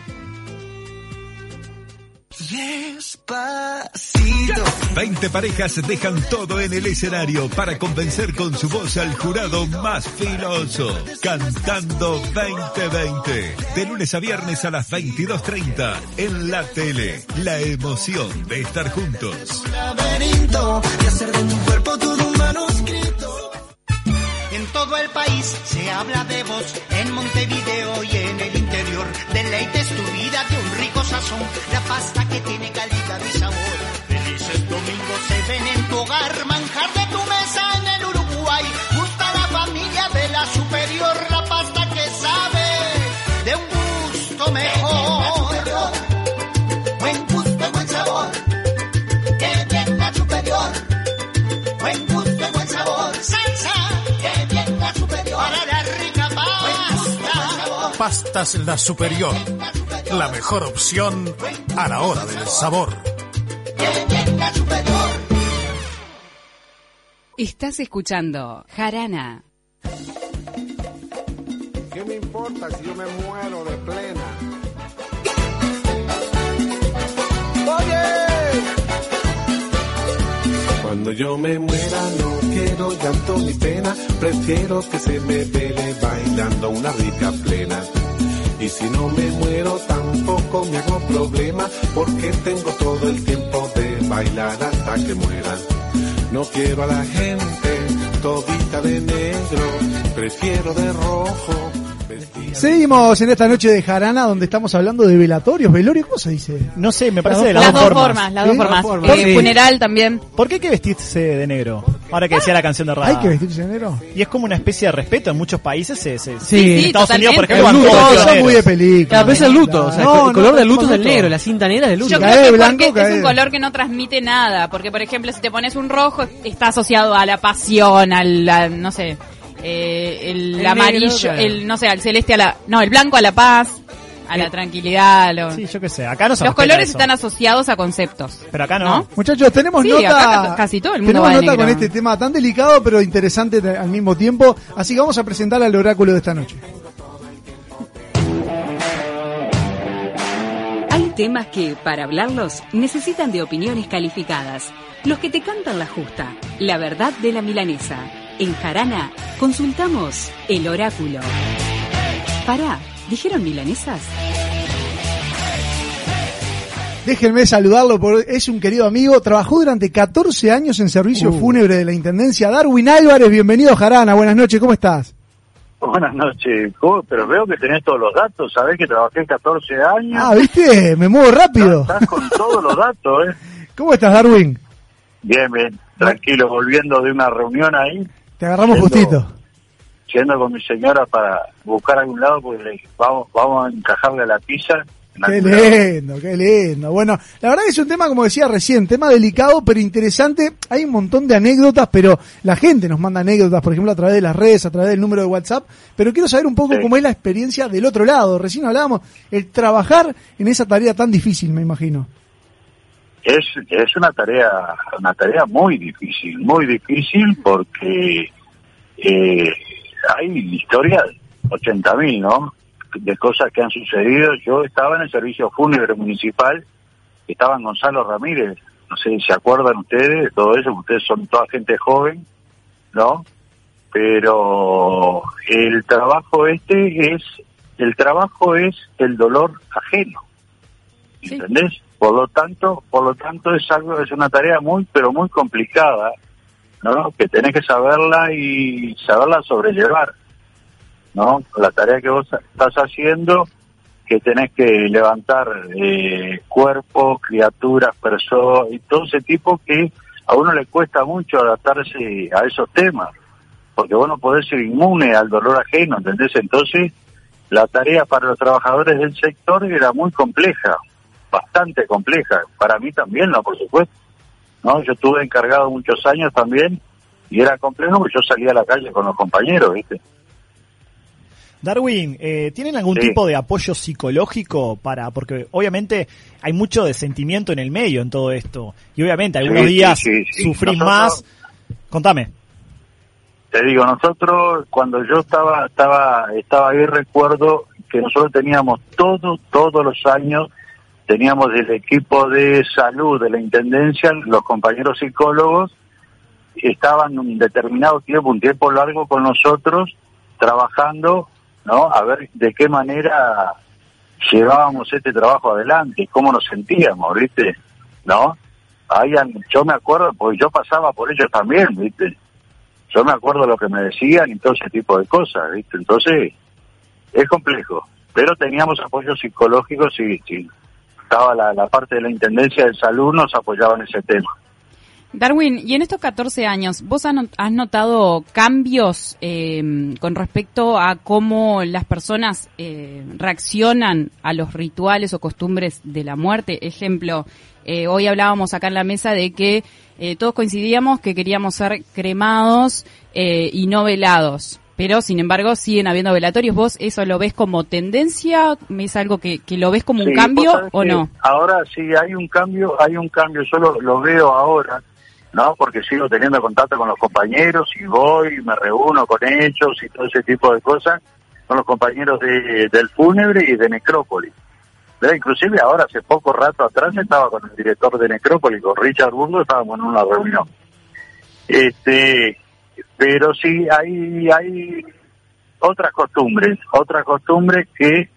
Despacito. veinte parejas dejan todo en el escenario para convencer con su voz al jurado más filoso. Cantando veinte veinte. De lunes a viernes a las veintidós treinta. En la tele. La emoción de estar juntos. En todo el país se habla de vos, en Montevideo y en el interior. Deleites tu vida de un rico sazón, la pasta que tiene calidad y sabor. Felices domingos se ven en tu hogar, manjar de tu mesa en el Uruguay. Gusta la familia de la superior, la pasta que sabe de un gusto mejor. Buen gusto, buen sabor, que bien la superior. Buen gusto, buen sabor, salsa. Pastas La Superior, la mejor opción a la hora del sabor. Estás escuchando Jarana. ¿Qué me importa si yo me muero de plena? ¡Oye! Cuando yo me muera no quiero llanto ni pena, prefiero que se me vele bailando una rica plena. Y si no me muero tampoco me hago problema, porque tengo todo el tiempo de bailar hasta que muera. No quiero a la gente todita de negro, prefiero de rojo. Seguimos en esta noche de Jarana, donde estamos hablando de velatorios, velorios, ¿cómo se dice? No sé, me parece de las, las dos formas. formas las ¿Eh? dos formas, formas. Eh, sí. Funeral también. ¿Por qué hay que vestirse de negro? Ahora que decía la canción de Rada. ¿Hay que vestirse de negro? Y es como una especie de respeto en muchos países. Se, se, sí, sí, en Estados Unidos, por ejemplo, luto, todos son negros. Muy de película. A veces el luto, o sea, no, el no, color no, del luto es el negro, la cinta negra es el luto. Yo creo que blanco, es cae. un color que no transmite nada, porque por ejemplo si te pones un rojo está asociado a la pasión, al, a, no sé... Eh, el, el amarillo, negro, claro. el no sé, al celeste a la, no, el blanco a la paz, a ¿Qué? la tranquilidad, lo... sí, yo qué sé. Acá no los colores eso. están asociados a conceptos, pero acá no. ¿No? Muchachos, tenemos sí, nota, acá casi todo el mundo tenemos va nota de con este tema tan delicado pero interesante al mismo tiempo, así que vamos a presentar al oráculo de esta noche. Hay temas que para hablarlos necesitan de opiniones calificadas, los que te cantan la justa, la verdad de la milanesa. En Jarana consultamos el oráculo. Pará, ¿dijeron milanesas? Déjenme saludarlo, porque es un querido amigo. Trabajó durante catorce años en servicio uh. fúnebre de la Intendencia. Darwin Álvarez, bienvenido a Jarana. Buenas noches, ¿cómo estás? Buenas noches, pero veo que tenés todos los datos. Sabés que trabajé catorce años. Ah, ¿viste? Me muevo rápido. Estás con todos los datos, ¿eh? ¿Cómo estás, Darwin? Bien, bien. Tranquilo, volviendo de una reunión ahí. Te agarramos yendo, justito. Yendo con mi señora para buscar algún lado, porque le, vamos, vamos a encajarle a la pizza. En qué lindo, qué lindo. Bueno, la verdad que es un tema, como decía recién, tema delicado, pero interesante. Hay un montón de anécdotas, pero la gente nos manda anécdotas, por ejemplo, a través de las redes, a través del número de WhatsApp. Pero quiero saber un poco sí. cómo es la experiencia del otro lado. Recién hablábamos, el trabajar en esa tarea tan difícil, me imagino. Es, es una tarea, una tarea muy difícil, muy difícil porque eh, hay historias, ochenta mil, ¿no? De cosas que han sucedido. Yo estaba en el servicio fúnebre municipal, estaba en Gonzalo Ramírez, no sé si se acuerdan ustedes de todo eso, ustedes son toda gente joven, ¿no? Pero el trabajo este es, el trabajo es el dolor ajeno, ¿entendés? Sí. Por lo tanto, por lo tanto es algo, es una tarea muy, pero muy complicada, ¿no? Que tenés que saberla y saberla sobrellevar, ¿no? La tarea que vos estás haciendo, que tenés que levantar eh, cuerpos, criaturas, personas y todo ese tipo que a uno le cuesta mucho adaptarse a esos temas, porque vos no podés ser inmune al dolor ajeno, ¿entendés? Entonces, la tarea para los trabajadores del sector era muy compleja. Bastante compleja, para mí también, no, por supuesto, no, yo estuve encargado muchos años también y era complejo porque yo salía a la calle con los compañeros, ¿viste? Darwin, eh, ¿tienen algún sí. tipo de apoyo psicológico para, porque obviamente hay mucho de sentimiento en el medio en todo esto y obviamente algunos sí, días sí, sí, sí. sufrís nosotros, más? Contame. Te digo, nosotros cuando yo estaba estaba estaba ahí recuerdo que nosotros teníamos todos todos los años teníamos el equipo de salud de la Intendencia, los compañeros psicólogos, estaban un determinado tiempo, un tiempo largo con nosotros, trabajando, ¿no? A ver de qué manera llevábamos este trabajo adelante, cómo nos sentíamos, ¿viste? ¿No? Ahí, yo me acuerdo, porque yo pasaba por ellos también, ¿viste? Yo me acuerdo lo que me decían y todo ese tipo de cosas, ¿viste? Entonces, es complejo, pero teníamos apoyo psicológico, sí, sí. Estaba la, la parte de la Intendencia de Salud, nos apoyaba en ese tema. Darwin, y en estos catorce años, ¿vos has notado cambios eh, con respecto a cómo las personas eh, reaccionan a los rituales o costumbres de la muerte? Ejemplo, eh, hoy hablábamos acá en la mesa de que eh, todos coincidíamos que queríamos ser cremados eh, y no velados. Pero, sin embargo, siguen habiendo velatorios. ¿Vos eso lo ves como tendencia? ¿Es algo que, que lo ves como sí, un cambio o no? Ahora sí, hay un cambio, hay un cambio. Yo lo, lo veo ahora, ¿no? Porque sigo teniendo contacto con los compañeros y voy, me reúno con ellos y todo ese tipo de cosas, con los compañeros de, del fúnebre y de Necrópolis. ¿Ve? Inclusive ahora, hace poco rato atrás, estaba con el director de Necrópolis, con Richard Burgos, estábamos en una reunión. Este... Pero sí, hay, hay otras costumbres, otras costumbres que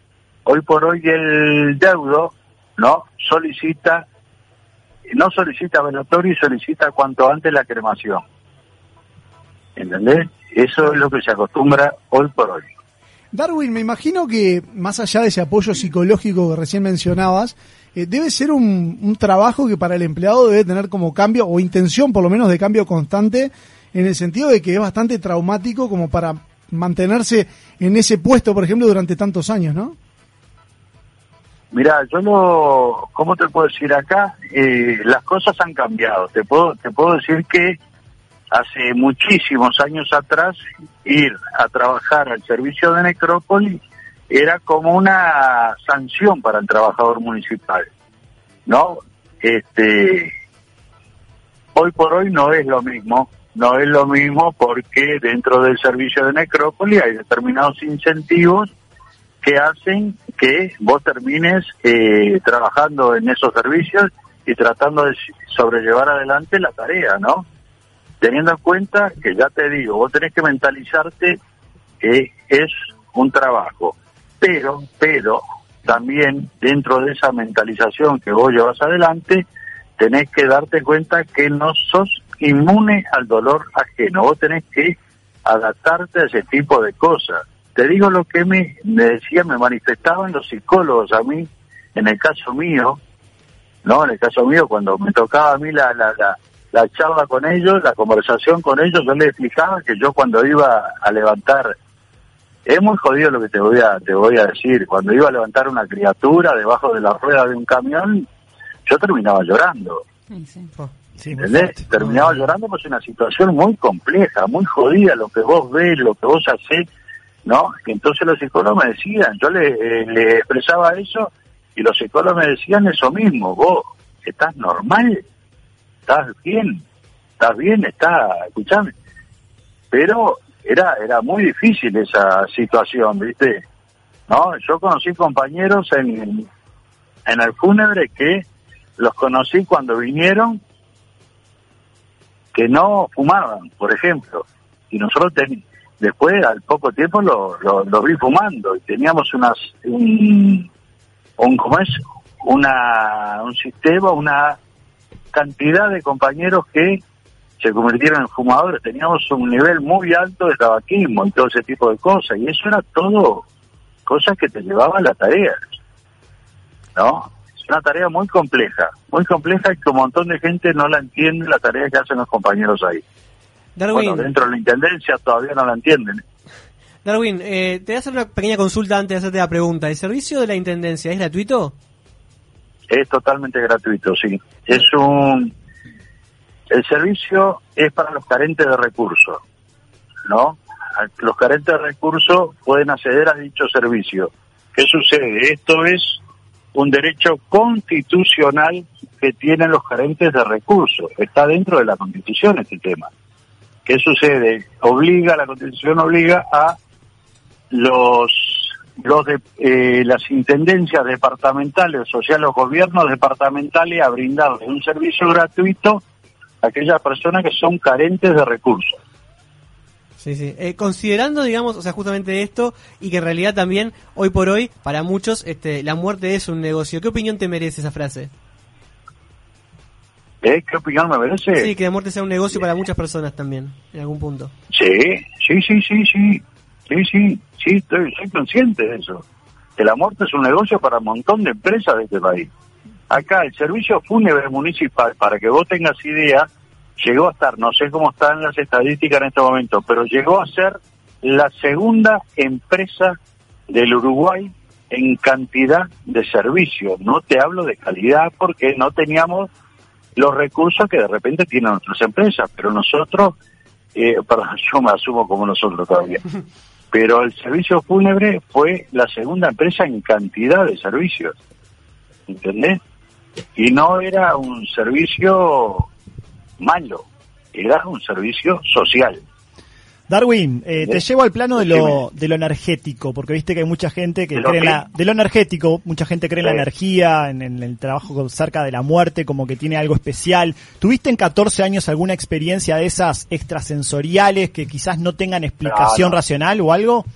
Hoy por hoy el deudo, ¿no?, solicita, no solicita velatorio y solicita cuanto antes la cremación. ¿Entendés? Eso es lo que se acostumbra hoy por hoy. Darwin, me imagino que más allá de ese apoyo psicológico que recién mencionabas, eh, debe ser un, un trabajo que para el empleado debe tener como cambio, o intención por lo menos de cambio constante, en el sentido de que es bastante traumático como para mantenerse en ese puesto, por ejemplo, durante tantos años, ¿no? Mirá, yo no, ¿cómo te puedo decir acá? Eh, las cosas han cambiado. Te puedo, te puedo decir que hace muchísimos años atrás, ir a trabajar al servicio de necrópolis era como una sanción para el trabajador municipal, ¿no? Este, hoy por hoy no es lo mismo, no es lo mismo porque dentro del servicio de necrópolis hay determinados incentivos que hacen que vos termines eh, trabajando en esos servicios y tratando de sobrellevar adelante la tarea, ¿no? Teniendo en cuenta que, ya te digo, vos tenés que mentalizarte que es un trabajo, pero, pero también dentro de esa mentalización que vos llevas adelante, tenés que darte cuenta que no sos inmune al dolor ajeno, vos tenés que adaptarte a ese tipo de cosas. Te digo lo que me, me decían, me manifestaban los psicólogos a mí, en el caso mío, ¿no? En el caso mío, cuando me tocaba a mí la... la, la la charla con ellos, la conversación con ellos, yo les explicaba que yo cuando iba a levantar, es muy jodido lo que te voy a te voy a decir, cuando iba a levantar una criatura debajo de la rueda de un camión, yo terminaba llorando. Sí, sí, terminaba llorando porque es una situación muy compleja, muy jodida, lo que vos ves, lo que vos hacés, ¿no? Entonces los psicólogos me decían, yo les le expresaba eso, y los psicólogos me decían eso mismo, vos estás normal, estás bien, estás bien, está, escuchame. Pero era era muy difícil esa situación, ¿viste? No, yo conocí compañeros en, en el fúnebre que los conocí cuando vinieron que no fumaban, por ejemplo. Y nosotros ten, después, al poco tiempo, los lo, lo vi fumando y teníamos unas un, un ¿cómo es? Una, un sistema, una cantidad de compañeros que se convirtieron en fumadores, teníamos un nivel muy alto de tabaquismo y todo ese tipo de cosas, y eso era todo cosas que te llevaban a la tarea, ¿no? Es una tarea muy compleja, muy compleja y que un montón de gente no la entiende, la tarea que hacen los compañeros ahí. Darwin, bueno, dentro de la intendencia todavía no la entienden. Darwin, eh, te voy a hacer una pequeña consulta antes de hacerte la pregunta. ¿El servicio de la intendencia es gratuito? Es totalmente gratuito, sí. Es un... El servicio es para los carentes de recursos, ¿no? Los carentes de recursos pueden acceder a dicho servicio. ¿Qué sucede? Esto es un derecho constitucional que tienen los carentes de recursos. Está dentro de la Constitución este tema. ¿Qué sucede? Obliga, la Constitución obliga a los... los de, eh, las intendencias departamentales, o sea, los gobiernos departamentales, a brindarles un servicio gratuito a aquellas personas que son carentes de recursos. Sí, sí. Eh, considerando, digamos, o sea, justamente esto, y que en realidad también, hoy por hoy, para muchos, este, la muerte es un negocio. ¿Qué opinión te merece esa frase? ¿Eh? ¿Qué opinión me merece? Sí, que la muerte sea un negocio para muchas personas también, en algún punto. Sí, sí, sí, sí, sí. Sí, sí, sí, estoy, soy consciente de eso. Que la muerte es un negocio para un montón de empresas de este país. Acá el servicio fúnebre municipal, para que vos tengas idea, llegó a estar, no sé cómo están las estadísticas en este momento, pero llegó a ser la segunda empresa del Uruguay en cantidad de servicios. No te hablo de calidad porque no teníamos los recursos que de repente tienen otras empresas, pero nosotros, eh, perdón, yo me asumo como nosotros todavía. Pero el servicio fúnebre fue la segunda empresa en cantidad de servicios, ¿entendés? Y no era un servicio malo, era un servicio social. Darwin, eh, te llevo al plano de lo, de lo energético, porque viste que hay mucha gente que cree en la, de lo energético, mucha gente cree en la energía, en, en el trabajo cerca de la muerte, como que tiene algo especial. ¿Tuviste en catorce años alguna experiencia de esas extrasensoriales que quizás no tengan explicación no, no. racional o algo?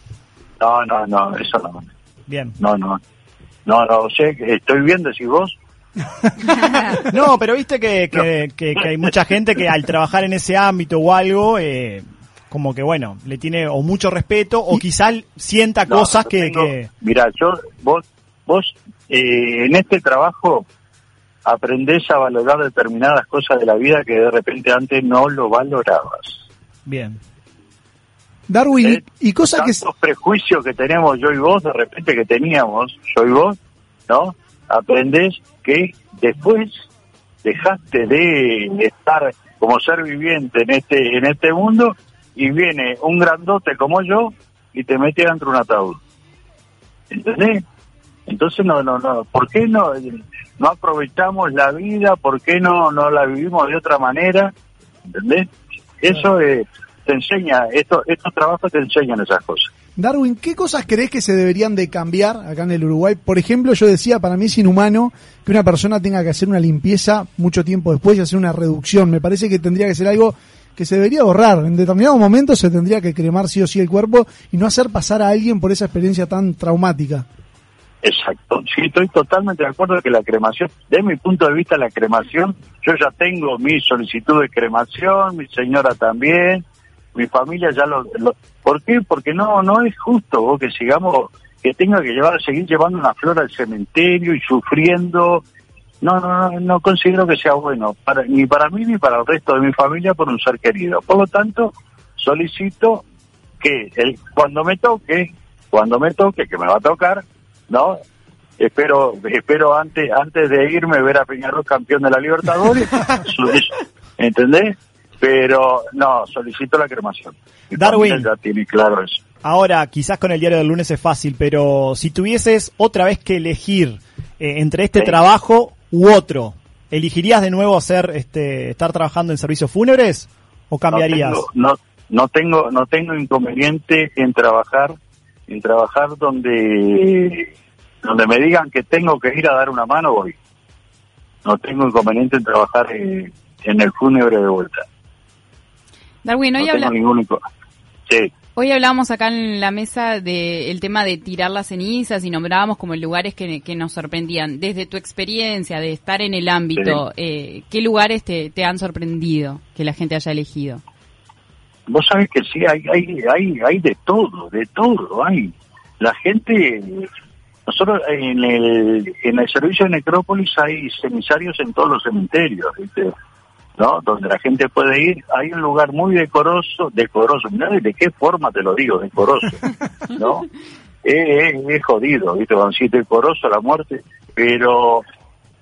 No, no, no, eso no. Bien. No, no, No, no sé, estoy bien, decís vos. No, pero viste que, que, que, que hay mucha gente que al trabajar en ese ámbito o algo, eh, como que bueno, le tiene o mucho respeto o quizás sienta no, cosas que, tengo, que... Mirá, yo, vos, vos eh, en este trabajo aprendés a valorar determinadas cosas de la vida que de repente antes no lo valorabas. Bien. Darwin, ¿eh? Y cosas que... Tantos prejuicios que tenemos yo y vos, de repente que teníamos yo y vos, ¿no? Aprendés que después dejaste de estar como ser viviente en este en este mundo y viene un grandote como yo y te mete dentro de un ataúd. ¿Entendés? Entonces, no, no, no. ¿Por qué no, no aprovechamos la vida? ¿Por qué no, no la vivimos de otra manera? ¿Entendés? Eso eh, te enseña, esto, estos trabajos te enseñan esas cosas. Darwin, ¿qué cosas crees que se deberían de cambiar acá en el Uruguay? Por ejemplo, yo decía, para mí es inhumano que una persona tenga que hacer una limpieza mucho tiempo después y hacer una reducción. Me parece que tendría que ser algo que se debería borrar. En determinados momentos se tendría que cremar sí o sí el cuerpo y no hacer pasar a alguien por esa experiencia tan traumática. Exacto. Sí, estoy totalmente de acuerdo que la cremación, desde mi punto de vista, la cremación, yo ya tengo mi solicitud de cremación, mi señora también... Mi familia ya lo, lo... ¿Por qué? Porque no no es justo vos, que sigamos, que tenga que llevar seguir llevando una flor al cementerio y sufriendo. No, no, no, no considero que sea bueno, para, ni para mí ni para el resto de mi familia por un ser querido. Por lo tanto, solicito que el, cuando me toque, cuando me toque, que me va a tocar, ¿no? Espero espero antes antes de irme ver a Peñarol campeón de la Libertadores, ¿entendés? Pero no, solicito la cremación. Mi Darwin ya tiene claro eso. Ahora, quizás con el diario del lunes es fácil, pero si tuvieses otra vez que elegir eh, entre este sí. trabajo u otro, ¿elegirías de nuevo hacer este estar trabajando en servicios fúnebres o cambiarías? No tengo, no, no tengo no tengo inconveniente en trabajar en trabajar donde donde me digan que tengo que ir a dar una mano, voy. No tengo inconveniente en trabajar en, en el fúnebre de vuelta. Darwin, hoy, no habla... sí. hoy hablábamos acá en la mesa del tema de tirar las cenizas y nombrábamos como lugares que, que nos sorprendían. Desde tu experiencia de estar en el ámbito, sí. eh, ¿qué lugares te, te han sorprendido que la gente haya elegido? Vos sabés que sí, hay, hay, hay, hay de todo, de todo. Hay la gente, nosotros en el, en el servicio de necrópolis hay cemisarios en todos los cementerios, ¿viste? ¿No? Donde la gente puede ir, hay un lugar muy decoroso, decoroso, mirá de qué forma te lo digo, decoroso, ¿no? Es, es, es jodido, ¿viste? Cuando decís decoroso la muerte, pero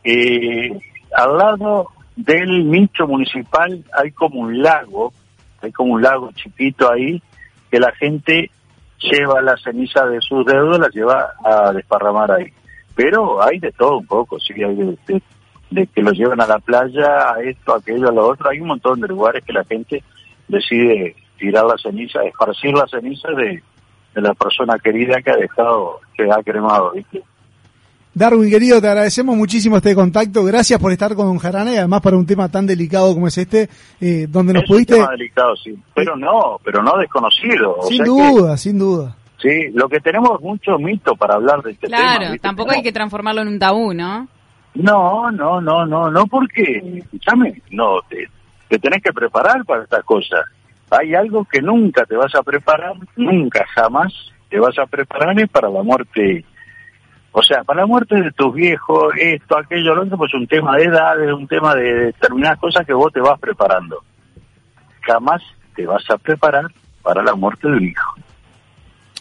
eh, al lado del nicho municipal hay como un lago, hay como un lago chiquito ahí, que la gente lleva la ceniza de sus deudas, la lleva a desparramar ahí. Pero hay de todo un poco, sí, hay de, de de que lo llevan a la playa, a esto, a aquello, a lo otro. Hay un montón de lugares que la gente decide tirar la ceniza, esparcir la ceniza de, de la persona querida que ha dejado, que ha cremado, ¿viste? Darwin, querido, te agradecemos muchísimo este contacto. Gracias por estar con Jarana y además para un tema tan delicado como es este, eh, donde nos es pudiste... Es un tema delicado, sí, pero no, pero no desconocido. Sin o sea duda, que... sin duda. Sí, lo que tenemos es mucho mito para hablar de este claro, tema. Claro, tampoco ¿no? hay que transformarlo en un tabú, ¿no? No, no, no, no, no, porque, escúchame, no, te, te tenés que preparar para estas cosas. Hay algo que nunca te vas a preparar, nunca jamás te vas a preparar es para la muerte. O sea, para la muerte de tus viejos, esto, aquello, lo otro, pues un tema de edad, es un tema de determinadas cosas que vos te vas preparando. Jamás te vas a preparar para la muerte de un hijo.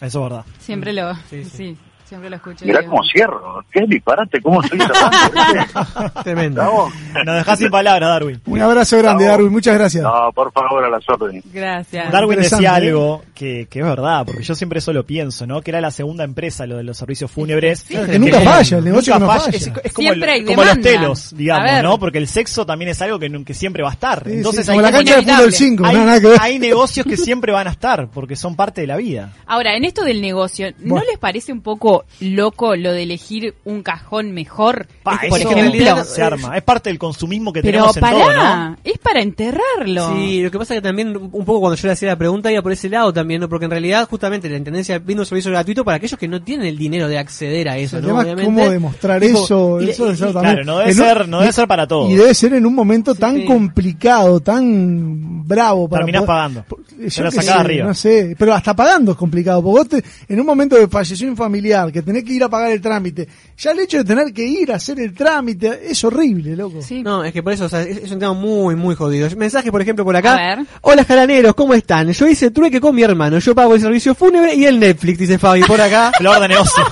Eso es verdad. Siempre lo... Sí, sí. sí. Siempre lo escuché. Mirá cómo cierro. Qué disparate, cómo estoy cerrando. Tremendo. ¿No? Nos dejás sin palabras, Darwin. Un abrazo grande, Darwin. Muchas gracias. No, por favor, a las órdenes. Gracias. Darwin decía algo que, que es verdad, porque yo siempre eso lo pienso, ¿no? Que era la segunda empresa, lo de los servicios fúnebres. Sí, claro, que, que nunca que, falla, el negocio nunca no falla. Es, es como, el, como los telos, digamos, ¿no? Porque el sexo también es algo que, que siempre va a estar. Sí, Entonces, sí, como hay la cancha de fútbol cinco. Hay, no, nada que ver. Hay negocios que siempre van a estar, porque son parte de la vida. Ahora, en esto del negocio, ¿no les parece un poco poco loco lo de elegir un cajón mejor? Pa, es, por eso, ejemplo, se arma. Es parte del consumismo que pero tenemos en para, todo, ¿no? Es para enterrarlo. Sí, lo que pasa es que también, un poco cuando yo le hacía la pregunta, iba por ese lado también, ¿no? Porque en realidad, justamente, la Intendencia vino un servicio gratuito para aquellos que no tienen el dinero de acceder a eso, o sea, ¿no? Obviamente, ¿cómo demostrar tipo, eso? Y, eso y, claro, también. No debe, en, ser, no debe y, ser para todos. Y debe ser en un momento sí, tan sí. complicado, tan bravo. Para terminás poder, pagando. Por, te lo sacás arriba. No sé, pero hasta pagando es complicado, porque vos te, en un momento de falleció un familiar, que tenés que ir a pagar el trámite, ya el hecho de tener que ir a hacer el trámite es horrible, loco. Sí. No, es que por eso, o sea, es, es un tema muy, muy jodido. Mensaje, por ejemplo, por acá. A ver. Hola, jaraneros, ¿cómo están? Yo hice trueque con mi hermano, yo pago el servicio fúnebre y el Netflix, dice Fabi, por acá. Flor de negocio.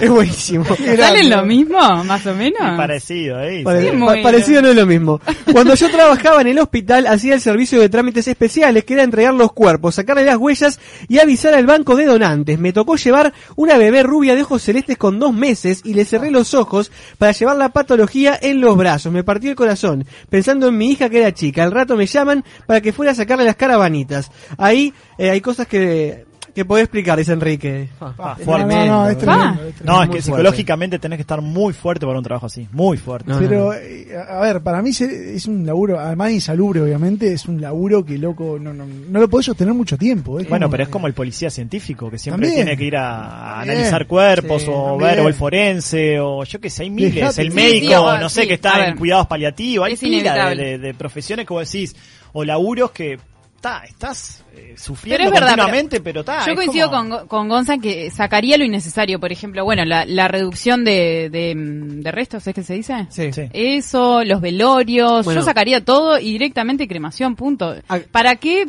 Es buenísimo. ¿Sale lo mismo, más o menos? Y parecido, ¿eh? Pare- sí, pa- parecido no es lo mismo. Cuando yo trabajaba en el hospital, hacía el servicio de trámites especiales, que era entregar los cuerpos, sacarle las huellas y avisar al banco de donantes. Me tocó llevar una bebé rubia de ojos celestes con dos meses y le cerré los ojos para llevar la patología en los brazos. Me partió el corazón, pensando en mi hija que era chica. Al rato me llaman para que fuera a sacarle las caravanitas. Ahí eh, hay cosas que... ¿Qué podés explicar? Dice Enrique. Ah, ah, es tremendo, no, no, es tremendo, es tremendo. No, es que psicológicamente tenés que estar muy fuerte para un trabajo así. Muy fuerte. No, Pero, no, no. a ver, para mí es un laburo, además de insalubre, obviamente, es un laburo que, loco, no, no, no lo podés sostener mucho tiempo. ¿Eh? Bueno, pero es como el policía científico, que siempre también tiene que ir a analizar cuerpos, sí, o también ver, o el forense, o yo qué sé, hay miles. Dejate. El médico, sí, tío, no sé, sí, que está en cuidados paliativos. Hay pila de, de, de profesiones, como decís, o laburos que... Está, estás eh, sufriendo, pero es verdad, continuamente, pero está. Yo coincido como... con, con Gonza, que sacaría lo innecesario. Por ejemplo, bueno, la, la reducción de, de, de restos, ¿es que se dice? Sí, sí. Eso, los velorios, bueno, yo sacaría todo y directamente cremación, punto. ¿Para qué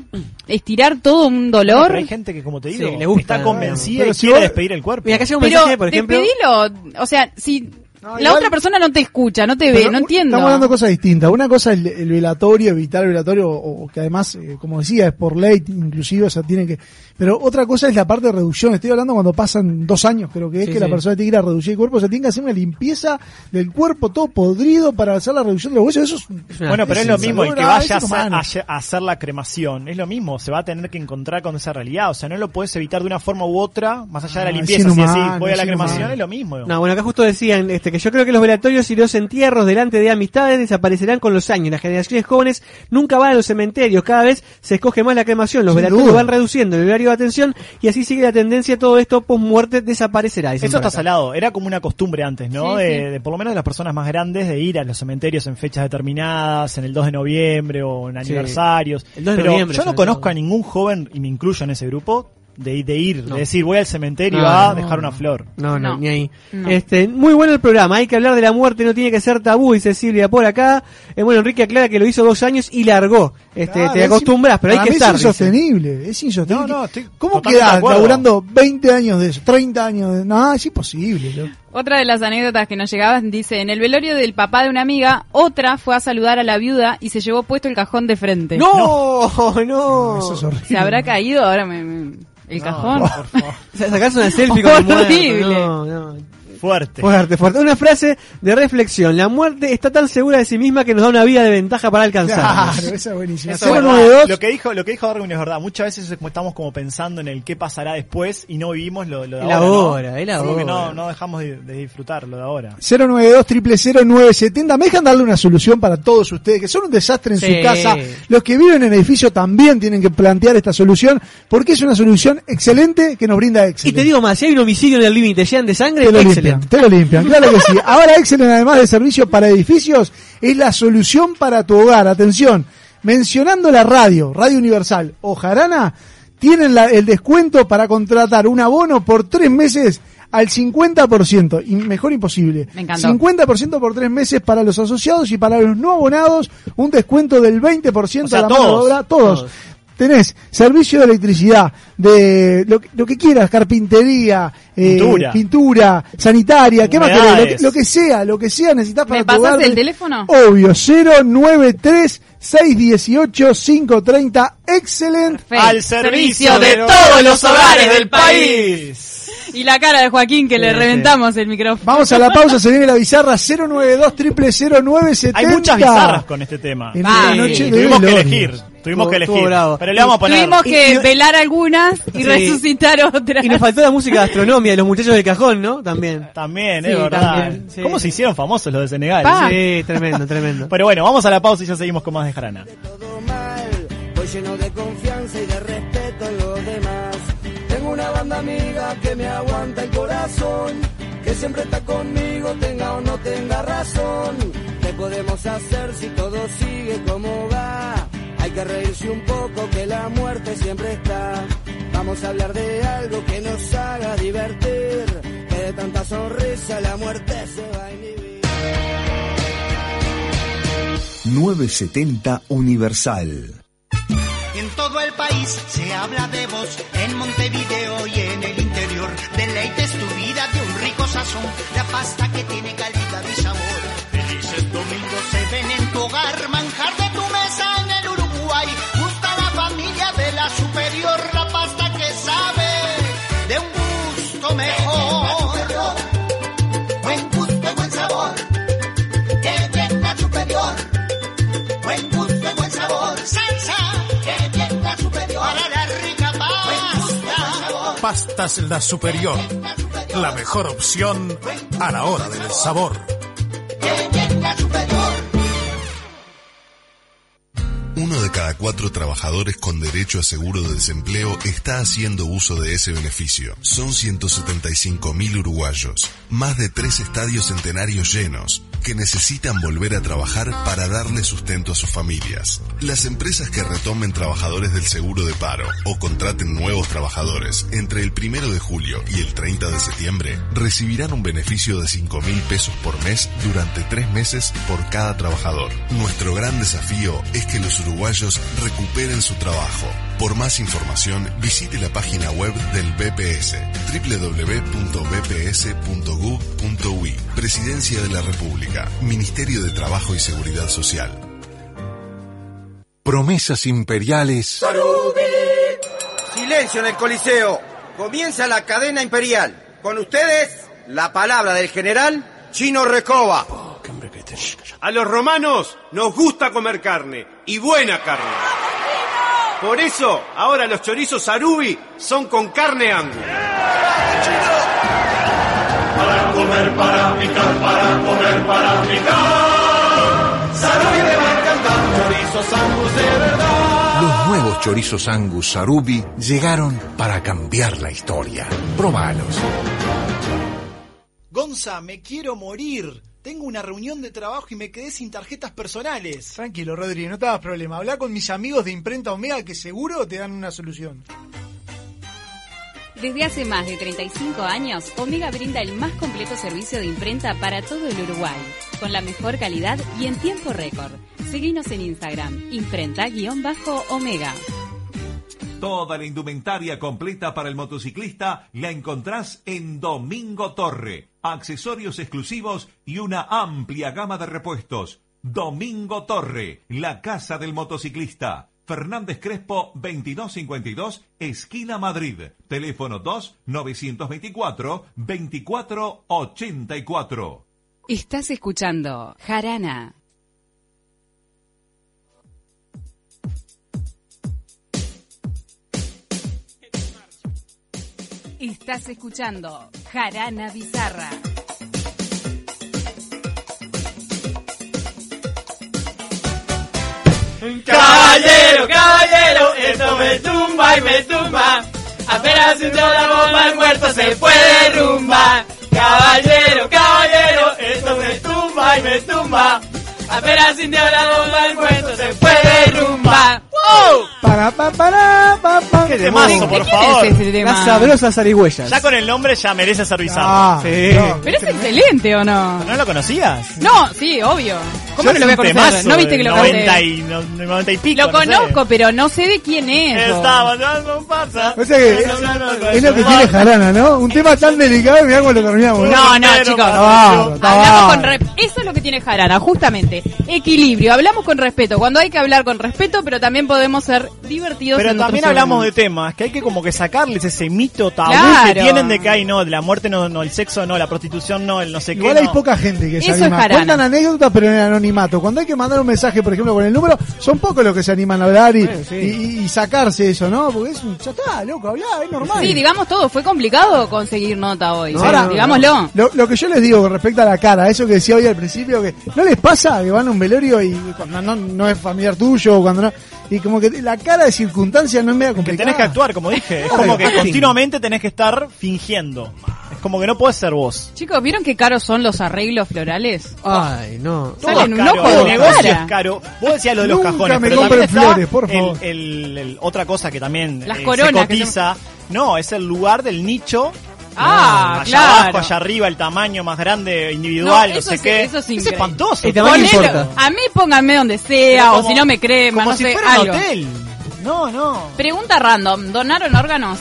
estirar todo un dolor? Pero hay gente que, como te digo, sí, le gusta, está convencida, bueno, y si quiere vos... despedir el cuerpo. Mira, acá llega un pero mensaje, por ejemplo. Despedilo, o sea, si... No, la igual, otra persona no te escucha, no te ve, no entiendo. Estamos hablando de cosas distintas. Una cosa es el, el velatorio, evitar el velatorio, o, o que además, eh, como decía, es por ley, inclusive, o sea, tienen que... Pero otra cosa es la parte de reducción. Estoy hablando cuando pasan dos años, creo que es, sí, que sí, la persona tiene que ir a reducir el cuerpo. O sea, tiene que hacer una limpieza del cuerpo todo podrido para hacer la reducción de los huesos. Eso es... Bueno, es, pero es lo mismo, el que vaya a hacer, a hacer la cremación, es lo mismo, se va a tener que encontrar con esa realidad. O sea, no lo puedes evitar de una forma u otra, más allá ah, de la limpieza. Si decís, voy a la cremación, es lo mismo. No, bueno, acá justo decían, este, que yo creo que los velatorios y los entierros delante de amistades desaparecerán con los años. Las generaciones jóvenes nunca van a los cementerios, cada vez se escoge más la cremación, los velatorios van reduciendo el horario de atención y así sigue la tendencia, todo esto post-muerte desaparecerá. Eso está salado, era como una costumbre antes, ¿no? Sí, de, sí. de por lo menos de las personas más grandes, de ir a los cementerios en fechas determinadas, en el dos de noviembre o en aniversarios. Sí. Pero yo no conozco todo. a ningún joven, y me incluyo en ese grupo, De, de ir, no. de decir, voy al cementerio no, a no, dejar una flor. No, no, no. ni ahí. No. Este, muy bueno el programa, hay que hablar de la muerte, no tiene que ser tabú, dice Silvia por acá. Eh, bueno, Enrique aclara que lo hizo dos años y largó. Este, claro, te acostumbras, pero hay que estar. Es insostenible, dice. es insostenible. No, no, estoy ¿Cómo quedás laburando veinte años de eso, treinta años de eso? No, es imposible, loco. Otra de las anécdotas que nos llegaban dice, en el velorio del papá de una amiga, otra fue a saludar a la viuda y se llevó puesto el cajón de frente. ¡No! ¡No! no eso es horrible. ¿Se habrá caído? Ahora me... me... el no, cajón. Por favor. Sacarse una selfie con horrible. No, no. Fuerte. Fuerte, fuerte. Una frase de reflexión. La muerte está tan segura de sí misma que nos da una vida de ventaja para alcanzarla. Claro, esa es buenísima. Eso, bueno, dos. Lo que dijo, lo que dijo Darwin es verdad. Muchas veces estamos como pensando en el qué pasará después y no vivimos lo, lo de ahora. Ahora, ¿no? El ahora. Que no, no dejamos de, de disfrutar lo de ahora. cero nueve dos, cero cero cero, nueve siete cero. Me dejan darle una solución para todos ustedes que son un desastre en sí. su casa. Los que viven en el edificio también tienen que plantear esta solución porque es una solución excelente que nos brinda Excelente. Y te digo más, si hay un homicidio en el límite, llegan de sangre, Excelente. Te lo limpian, claro que sí. Ahora Excelente, además de servicio para edificios, es la solución para tu hogar. Atención, mencionando la radio, Radio Universal o Jarana, tienen la, el descuento para contratar un abono por tres meses al cincuenta por ciento, y mejor imposible. Me encantó. cincuenta por ciento por tres meses para los asociados y para los no abonados, un descuento del veinte por ciento, o sea, a la todos, mano de obra, todos. todos. Tenés servicio de electricidad, de lo, lo que quieras, carpintería, eh, pintura. pintura, sanitaria, ¿qué más querés? Lo que, lo que sea, lo que sea necesitas para tu hogar. ¿Me pasás el teléfono? Obvio, cero nueve tres, seis uno ocho, cinco tres cero, Excelente. Perfecto. Al servicio de todos los hogares del país. Y la cara de Joaquín que sí, le sí. reventamos el micrófono. Vamos a la pausa, se viene la bizarra cero nueve dos, cero cero cero, nueve siete cero. Hay muchas bizarras con este tema. En la noche de Tuvimos que elegir. Tuvimos que elegir. Pero le vamos a poner... Tuvimos que y, y, velar algunas y sí. resucitar otras. Y nos faltó la música de astronomía de los muchachos del cajón, ¿no? También. También, sí, es verdad. También, sí. ¿Cómo se hicieron famosos los de Senegal? Pa. Sí, tremendo, tremendo. Pero bueno, vamos a la pausa y ya seguimos con más de Jarana. Todo mal, voy lleno de confianza y de respeto en los demás. Tengo una banda amiga que me aguanta el corazón, que siempre está conmigo, tenga o no tenga razón. ¿Qué podemos hacer si todo sigue como va? Hay que reírse un poco, que la muerte siempre está. Vamos a hablar de algo que nos haga divertir, que de tanta sonrisa la muerte se va a inhibir. nueve setenta Universal. En todo el país se habla de vos, en Montevideo y en el interior. Deleites tu vida de un rico sazón, la pasta que tiene calidad y sabor. Felices domingos se ven en tu hogar, manjar de tu mesa en el Uruguay. Gusta la familia de la superior, la pasta que sabe de un gusto mejor. Buen gusto y buen sabor, que bien la superior. Buen gusto y buen sabor, salsa. Pastas La Superior, la mejor opción a la hora del sabor. Uno de cada cuatro trabajadores con derecho a seguro de desempleo está haciendo uso de ese beneficio. Son ciento setenta y cinco mil uruguayos, más de tres estadios centenarios llenos, que necesitan volver a trabajar para darle sustento a sus familias. Las empresas que retomen trabajadores del seguro de paro o contraten nuevos trabajadores entre el primero de julio y el treinta de septiembre recibirán un beneficio de cinco mil pesos por mes durante tres meses por cada trabajador. Nuestro gran desafío es que los uruguayos recuperen su trabajo. Por más información, visite la página web del B P S, doble u doble u doble u punto b p s punto gov punto u i. Presidencia de la República, Ministerio de Trabajo y Seguridad Social. Promesas imperiales. ¡Sarubi! Silencio en el Coliseo. Comienza la cadena imperial. Con ustedes, la palabra del general Chino Recoba. Oh, a los romanos nos gusta comer carne, y buena carne. Por eso, ahora los chorizos Sarubi son con carne Angus. Para comer, para picar, para comer, para picar. Sarubi te va a encantar, chorizos Angus de verdad. Los nuevos chorizos Angus Sarubi llegaron para cambiar la historia. Probalos. Gonza, me quiero morir. Tengo una reunión de trabajo y me quedé sin tarjetas personales. Tranquilo, Rodri, no te hagas problema. Hablá con mis amigos de Imprenta Omega, que seguro te dan una solución. Desde hace más de treinta y cinco años, Omega brinda el más completo servicio de imprenta para todo el Uruguay, con la mejor calidad y en tiempo récord. Seguinos en Instagram, imprenta-omega. Toda la indumentaria completa para el motociclista la encontrás en Domingo Torre. Accesorios exclusivos y una amplia gama de repuestos. Domingo Torre, la casa del motociclista. Fernández Crespo, veintidós cincuenta y dos, esquina Madrid. Teléfono dos, novecientos veinticuatro, veinticuatro ochenta y cuatro. Estás escuchando Jarana. Estás escuchando Jarana Bizarra. Caballero, caballero, esto me tumba y me tumba. Apenas se echó la bomba, el muerto se fue de rumba. Caballero, caballero, esto me tumba y me tumba. Apenas sintió la bomba, el muerto se fue de rumba. ¡Oh! Para, para, para, para. ¡Qué temazo, por favor! Es Las sabrosas zarigüeyas. Ya con el nombre ya merece ser bizarro. Ah, sí. No, pero es excelente, ¿o no? ¿No lo conocías? No, sí, obvio. ¿Cómo yo no lo voy a conocer? Temazo, ¿no viste que lo noventa y pico? Lo conozco, no sé. Pero no sé de quién es. Estaba, no pasa. O sea que es, es lo que tiene Jarana, ¿no? Un tema tan delicado y mirá cómo lo terminamos. No, no, no, chicos. Hablamos con rep. Eso es lo que tiene Jarana, justamente, equilibrio, hablamos con respeto, cuando hay que hablar con respeto, pero también podemos ser divertidos. Pero en también hablamos programa. De temas, que hay que como que sacarles ese mito tabú, claro, que tienen de que hay, no, la muerte no, no, el sexo no, la prostitución no, el no sé qué. Igual hay no. poca gente que se Eso anima, cuentan anécdotas pero en el anonimato, cuando hay que mandar un mensaje, por ejemplo, con el número, son pocos los que se animan a hablar y, bueno, sí. y, y sacarse eso, ¿no? Porque es un, ya está, loco, hablá, es normal. Sí, digamos todo, fue complicado conseguir nota hoy, no, sí, ahora, digámoslo. No. Lo, lo que yo les digo con respecto a la cara, eso que decía hoy al principio, que no les pasa que van a un velorio y cuando no, no es familiar tuyo, cuando no, y como que la cara de circunstancias no es media complicada. Que tenés que actuar, como dije, es como que continuamente tenés que estar fingiendo. Como que no puedes ser vos. Chicos, ¿vieron qué caros son los arreglos florales? Ay, no. Salen un ojo de cara. El negocio es caro. Vos decías lo de los cajones, pero también flores, por favor. El, el, el, otra cosa que también Las eh, coronas, se cotiza. Que no... no, es el lugar del nicho. Ah, no, allá claro. abajo, allá arriba, el tamaño más grande, individual, no, no sé sí, qué. Eso es, es espantoso. El tamaño importa. A mí pónganme donde sea, como, o si no me creen, como no si sé, fuera algo. Un hotel. No, no. Pregunta random, ¿donaron órganos?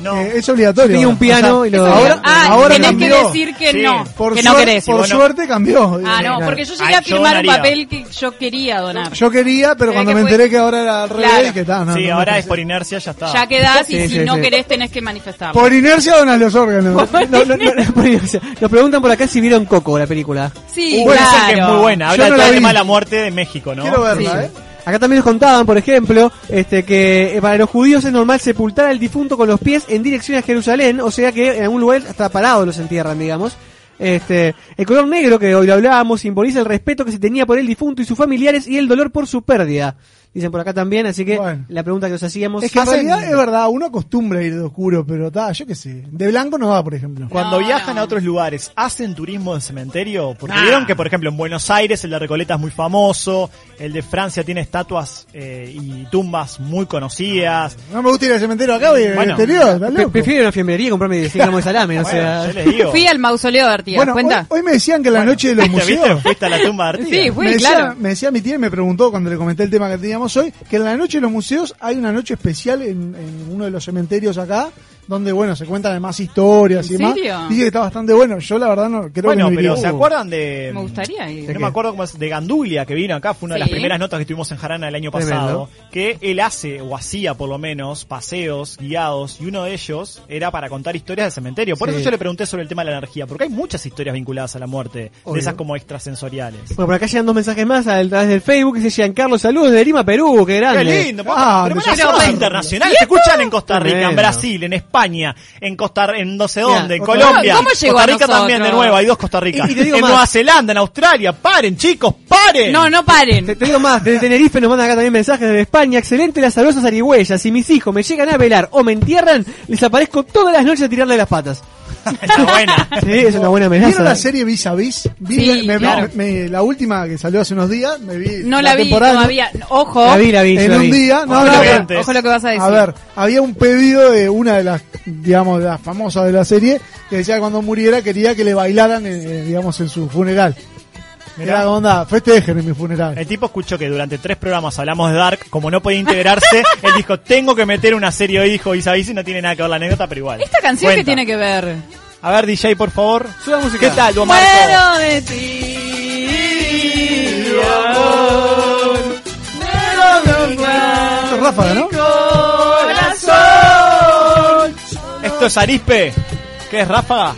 No. Eh, es obligatorio. Tenía un piano, o sea, y lo ahora, ah, ahora tenés cambió. Que decir que sí. no, por que no suerte, querés. Por bueno. suerte cambió. Ah, no, porque yo llegué Ay, a firmar un papel que yo quería donar. Yo quería, pero cuando me fue... enteré que ahora era al revés, claro. que está, no, Sí, no, ahora no, es por inercia, ya está. Ya quedás sí, y sí, si sí, no sí. querés tenés que manifestar. Por inercia donas los órganos. Por no, no, no, no, por inercia. Nos preguntan por acá si vieron Coco, la película. Sí, uh, claro. Esa que es muy buena, habla del tema de la muerte de México, ¿no? Quiero verla, ¿eh? Acá también nos contaban, por ejemplo, este que para los judíos es normal sepultar al difunto con los pies en dirección a Jerusalén, o sea que en algún lugar hasta parado los entierran, digamos. Este, el color negro, que hoy lo hablábamos, simboliza el respeto que se tenía por el difunto y sus familiares y el dolor por su pérdida. Dicen por acá también, así que bueno, la pregunta que nos hacíamos... Es que en realidad es verdad, uno acostumbra ir de oscuro, pero ta, yo qué sé, de blanco no va, por ejemplo. Cuando no, viajan no. a otros lugares, ¿hacen turismo de cementerio? Porque nah. vieron que, por ejemplo, en Buenos Aires el de Recoleta es muy famoso, el de Francia tiene estatuas eh, y tumbas muy conocidas. No me gusta ir al cementerio acá, voy al bueno, exterior, ¿estás loco? Prefiero una fiambrería y comprarme diez gramos de salame, bueno, o sea... Yo les digo. Fui al mausoleo de Artigas, bueno, ¿cuenta? Hoy, hoy me decían que la bueno, noche de los ¿viste, museos... ¿viste? ¿Fuiste a la tumba de Artigas? Sí, fui, me claro. Decía, me decía mi tía y me preguntó cuando le comenté el tema que teníamos hoy, que en la noche de los museos hay una noche especial en, en uno de los cementerios acá, donde, bueno, se cuentan además historias y demás. Dice que está bastante bueno. Yo, la verdad, no creo bueno, que no pero ¿se acuerdan de...? Me gustaría ir. No me acuerdo cómo es, de Ganduglia, que vino acá. Fue una sí. de las primeras notas que tuvimos en Jarana el año pasado. Tremendo. Que él hace, o hacía por lo menos, paseos guiados, y uno de ellos era para contar historias del cementerio. Por sí. eso yo le pregunté sobre el tema de la energía, porque hay muchas historias vinculadas a la muerte, Obvio. de esas como extrasensoriales. Bueno, por acá llegan dos mensajes más a través del Facebook, que se llegan Carlos, saludos de Lima, Perú, qué grande. Qué lindo. Ah, pero internacionales internacional. ¿Sí? Te escuchan en Costa Rica, Tremendo. en Brasil, en España. España, en Costa, en no sé dónde, yeah, en Colombia, ¿cómo llegó Costa Rica también de nuevo, hay dos Costa Rica, y, y en más. Nueva Zelanda, en Australia, paren chicos, paren. No, no paren. Te, te digo más, desde Tenerife nos mandan acá también mensajes desde España, excelente las sabrosas arihuellas, si mis hijos me llegan a velar o me entierran, les aparezco todas las noches a tirarle las patas. Está buena. Sí, es una buena amenaza. ¿Vieron la serie Vis-a-vis? Sí, me, claro. me, me, la última que salió hace unos días, me vi No la, la vi temporada. todavía, ojo. La vi, la vi. En la un vi. día, no, ojo, no, no, ojo lo que vas a decir. A ver, había un pedido de una de las, digamos, de las famosas de la serie, que decía que cuando muriera quería que le bailaran, eh, digamos, en su funeral. Mirá, onda, festejen en mi funeral. El tipo escuchó que durante tres programas hablamos de Dark, como no podía integrarse, él dijo, tengo que meter una serie hoy, dijo Vis-a-vis, y no tiene nada que ver la anécdota, pero igual. ¿Esta canción Cuenta. qué tiene que ver? A ver, D J, por favor, suba música. ¿Qué tal, Omarco? Muero de ti, amor, me lo Ráfaga, ¿no? Corazón. Esto es Arispe. ¿Qué es Ráfaga?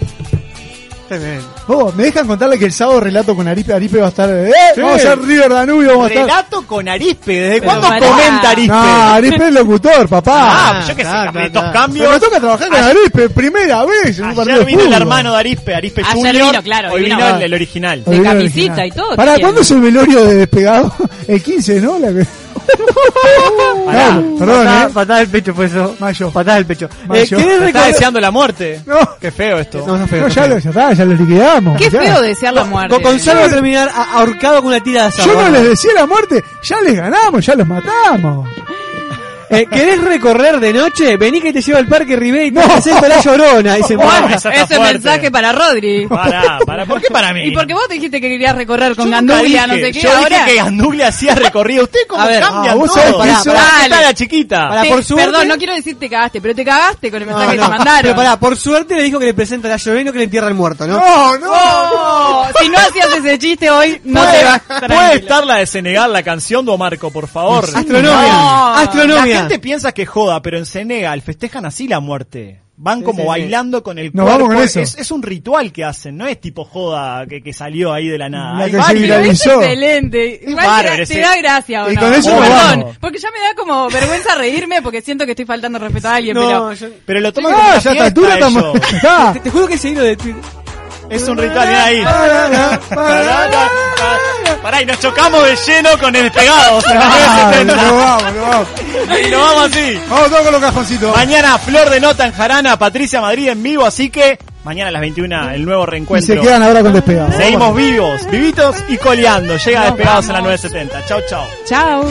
Oh, me dejan contarle que el sábado relato con Arispe. Arispe va a estar. ¿Eh? Sí. Vamos a hacer River Danubio. Vamos a estar. Relato con Arispe. ¿Desde cuándo comenta Arispe? No, Arispe es locutor, papá. Ah, yo que sé, cambié estos cambios. Pero me toca trabajar con Ayer, Arispe, primera vez. En un partido vino el hermano de Arispe, Arispe Junior. Ayer vino, claro. Hoy vino, vino el, el original. De camisita original. y todo. ¿Para cuándo es el velorio de Despegado? El quince, ¿no? La que... Pará, no, perdón, patada, eh. patada del pecho fue eso. Mayo. Patada del pecho. Mayo. Eh, ¿Qué es está deseando la muerte? No. Qué feo esto. No, no, feo, no ya, feo. Lo, ya, está, ya lo liquidamos. Qué ya. feo desear la muerte. Gonzalo va a terminar ahorcado con una tira de asado. Yo no les decía la muerte, ya les ganamos, ya los matamos. Eh, ¿Querés recorrer de noche? Vení que te llevo al Parque Ribey y te presento no. la Llorona. Y se bueno, ese mensaje para Rodri. Para, para, ¿por qué para mí? Y porque vos dijiste que querías recorrer con Ganduglia, no sé qué. Yo ahora dije que Ganduglia hacía recorrido. ¿Usted cómo ver, cambia no, vos todo? Pará, pará, pará, ¿qué tal la chiquita? Pará, te, por suerte, perdón, no quiero decir te cagaste, pero te cagaste con el mensaje no, no, que te mandaron. Pero pará, por suerte le dijo que le presenta la Llorona y no que le entierra el muerto, ¿no? ¡No, no! si no hacías ese chiste hoy, no te vas. ¿Puede estar la de Senegal, la canción de Omarco, por favor? Astronomía. No. Astronomía. La gente piensa que joda, pero en Senegal festejan así la muerte. Van como sí, sí, bailando sí. con el cuerpo. Nos vamos con eso. Es, es un ritual que hacen, no es tipo joda que, que salió ahí de la nada. La Ay, pero es excelente. Igual barro, te, da, ese... te da gracia o y no. Con eso oh, perdón, vamos. Porque ya me da como vergüenza reírme porque siento que estoy faltando respeto a alguien. No, pero... Yo... pero lo toman no, como ya está, tú lo tomas. Te, te juro que he seguido de... Es un ritual, mirá ahí. Pará, y nos chocamos de lleno con el despegado. Ah, no vamos, no vamos. Y nos vamos así. Vamos todos con los cajoncitos. Mañana, Flor de Nota en Jarana, Patricia Madrid en vivo, así que mañana a las veintiuna, el nuevo reencuentro. Y se quedan ahora con Despegados. Seguimos vivos, vivitos y coleando. Llega Despegados en la nueve setenta. Chau, chau. Chau.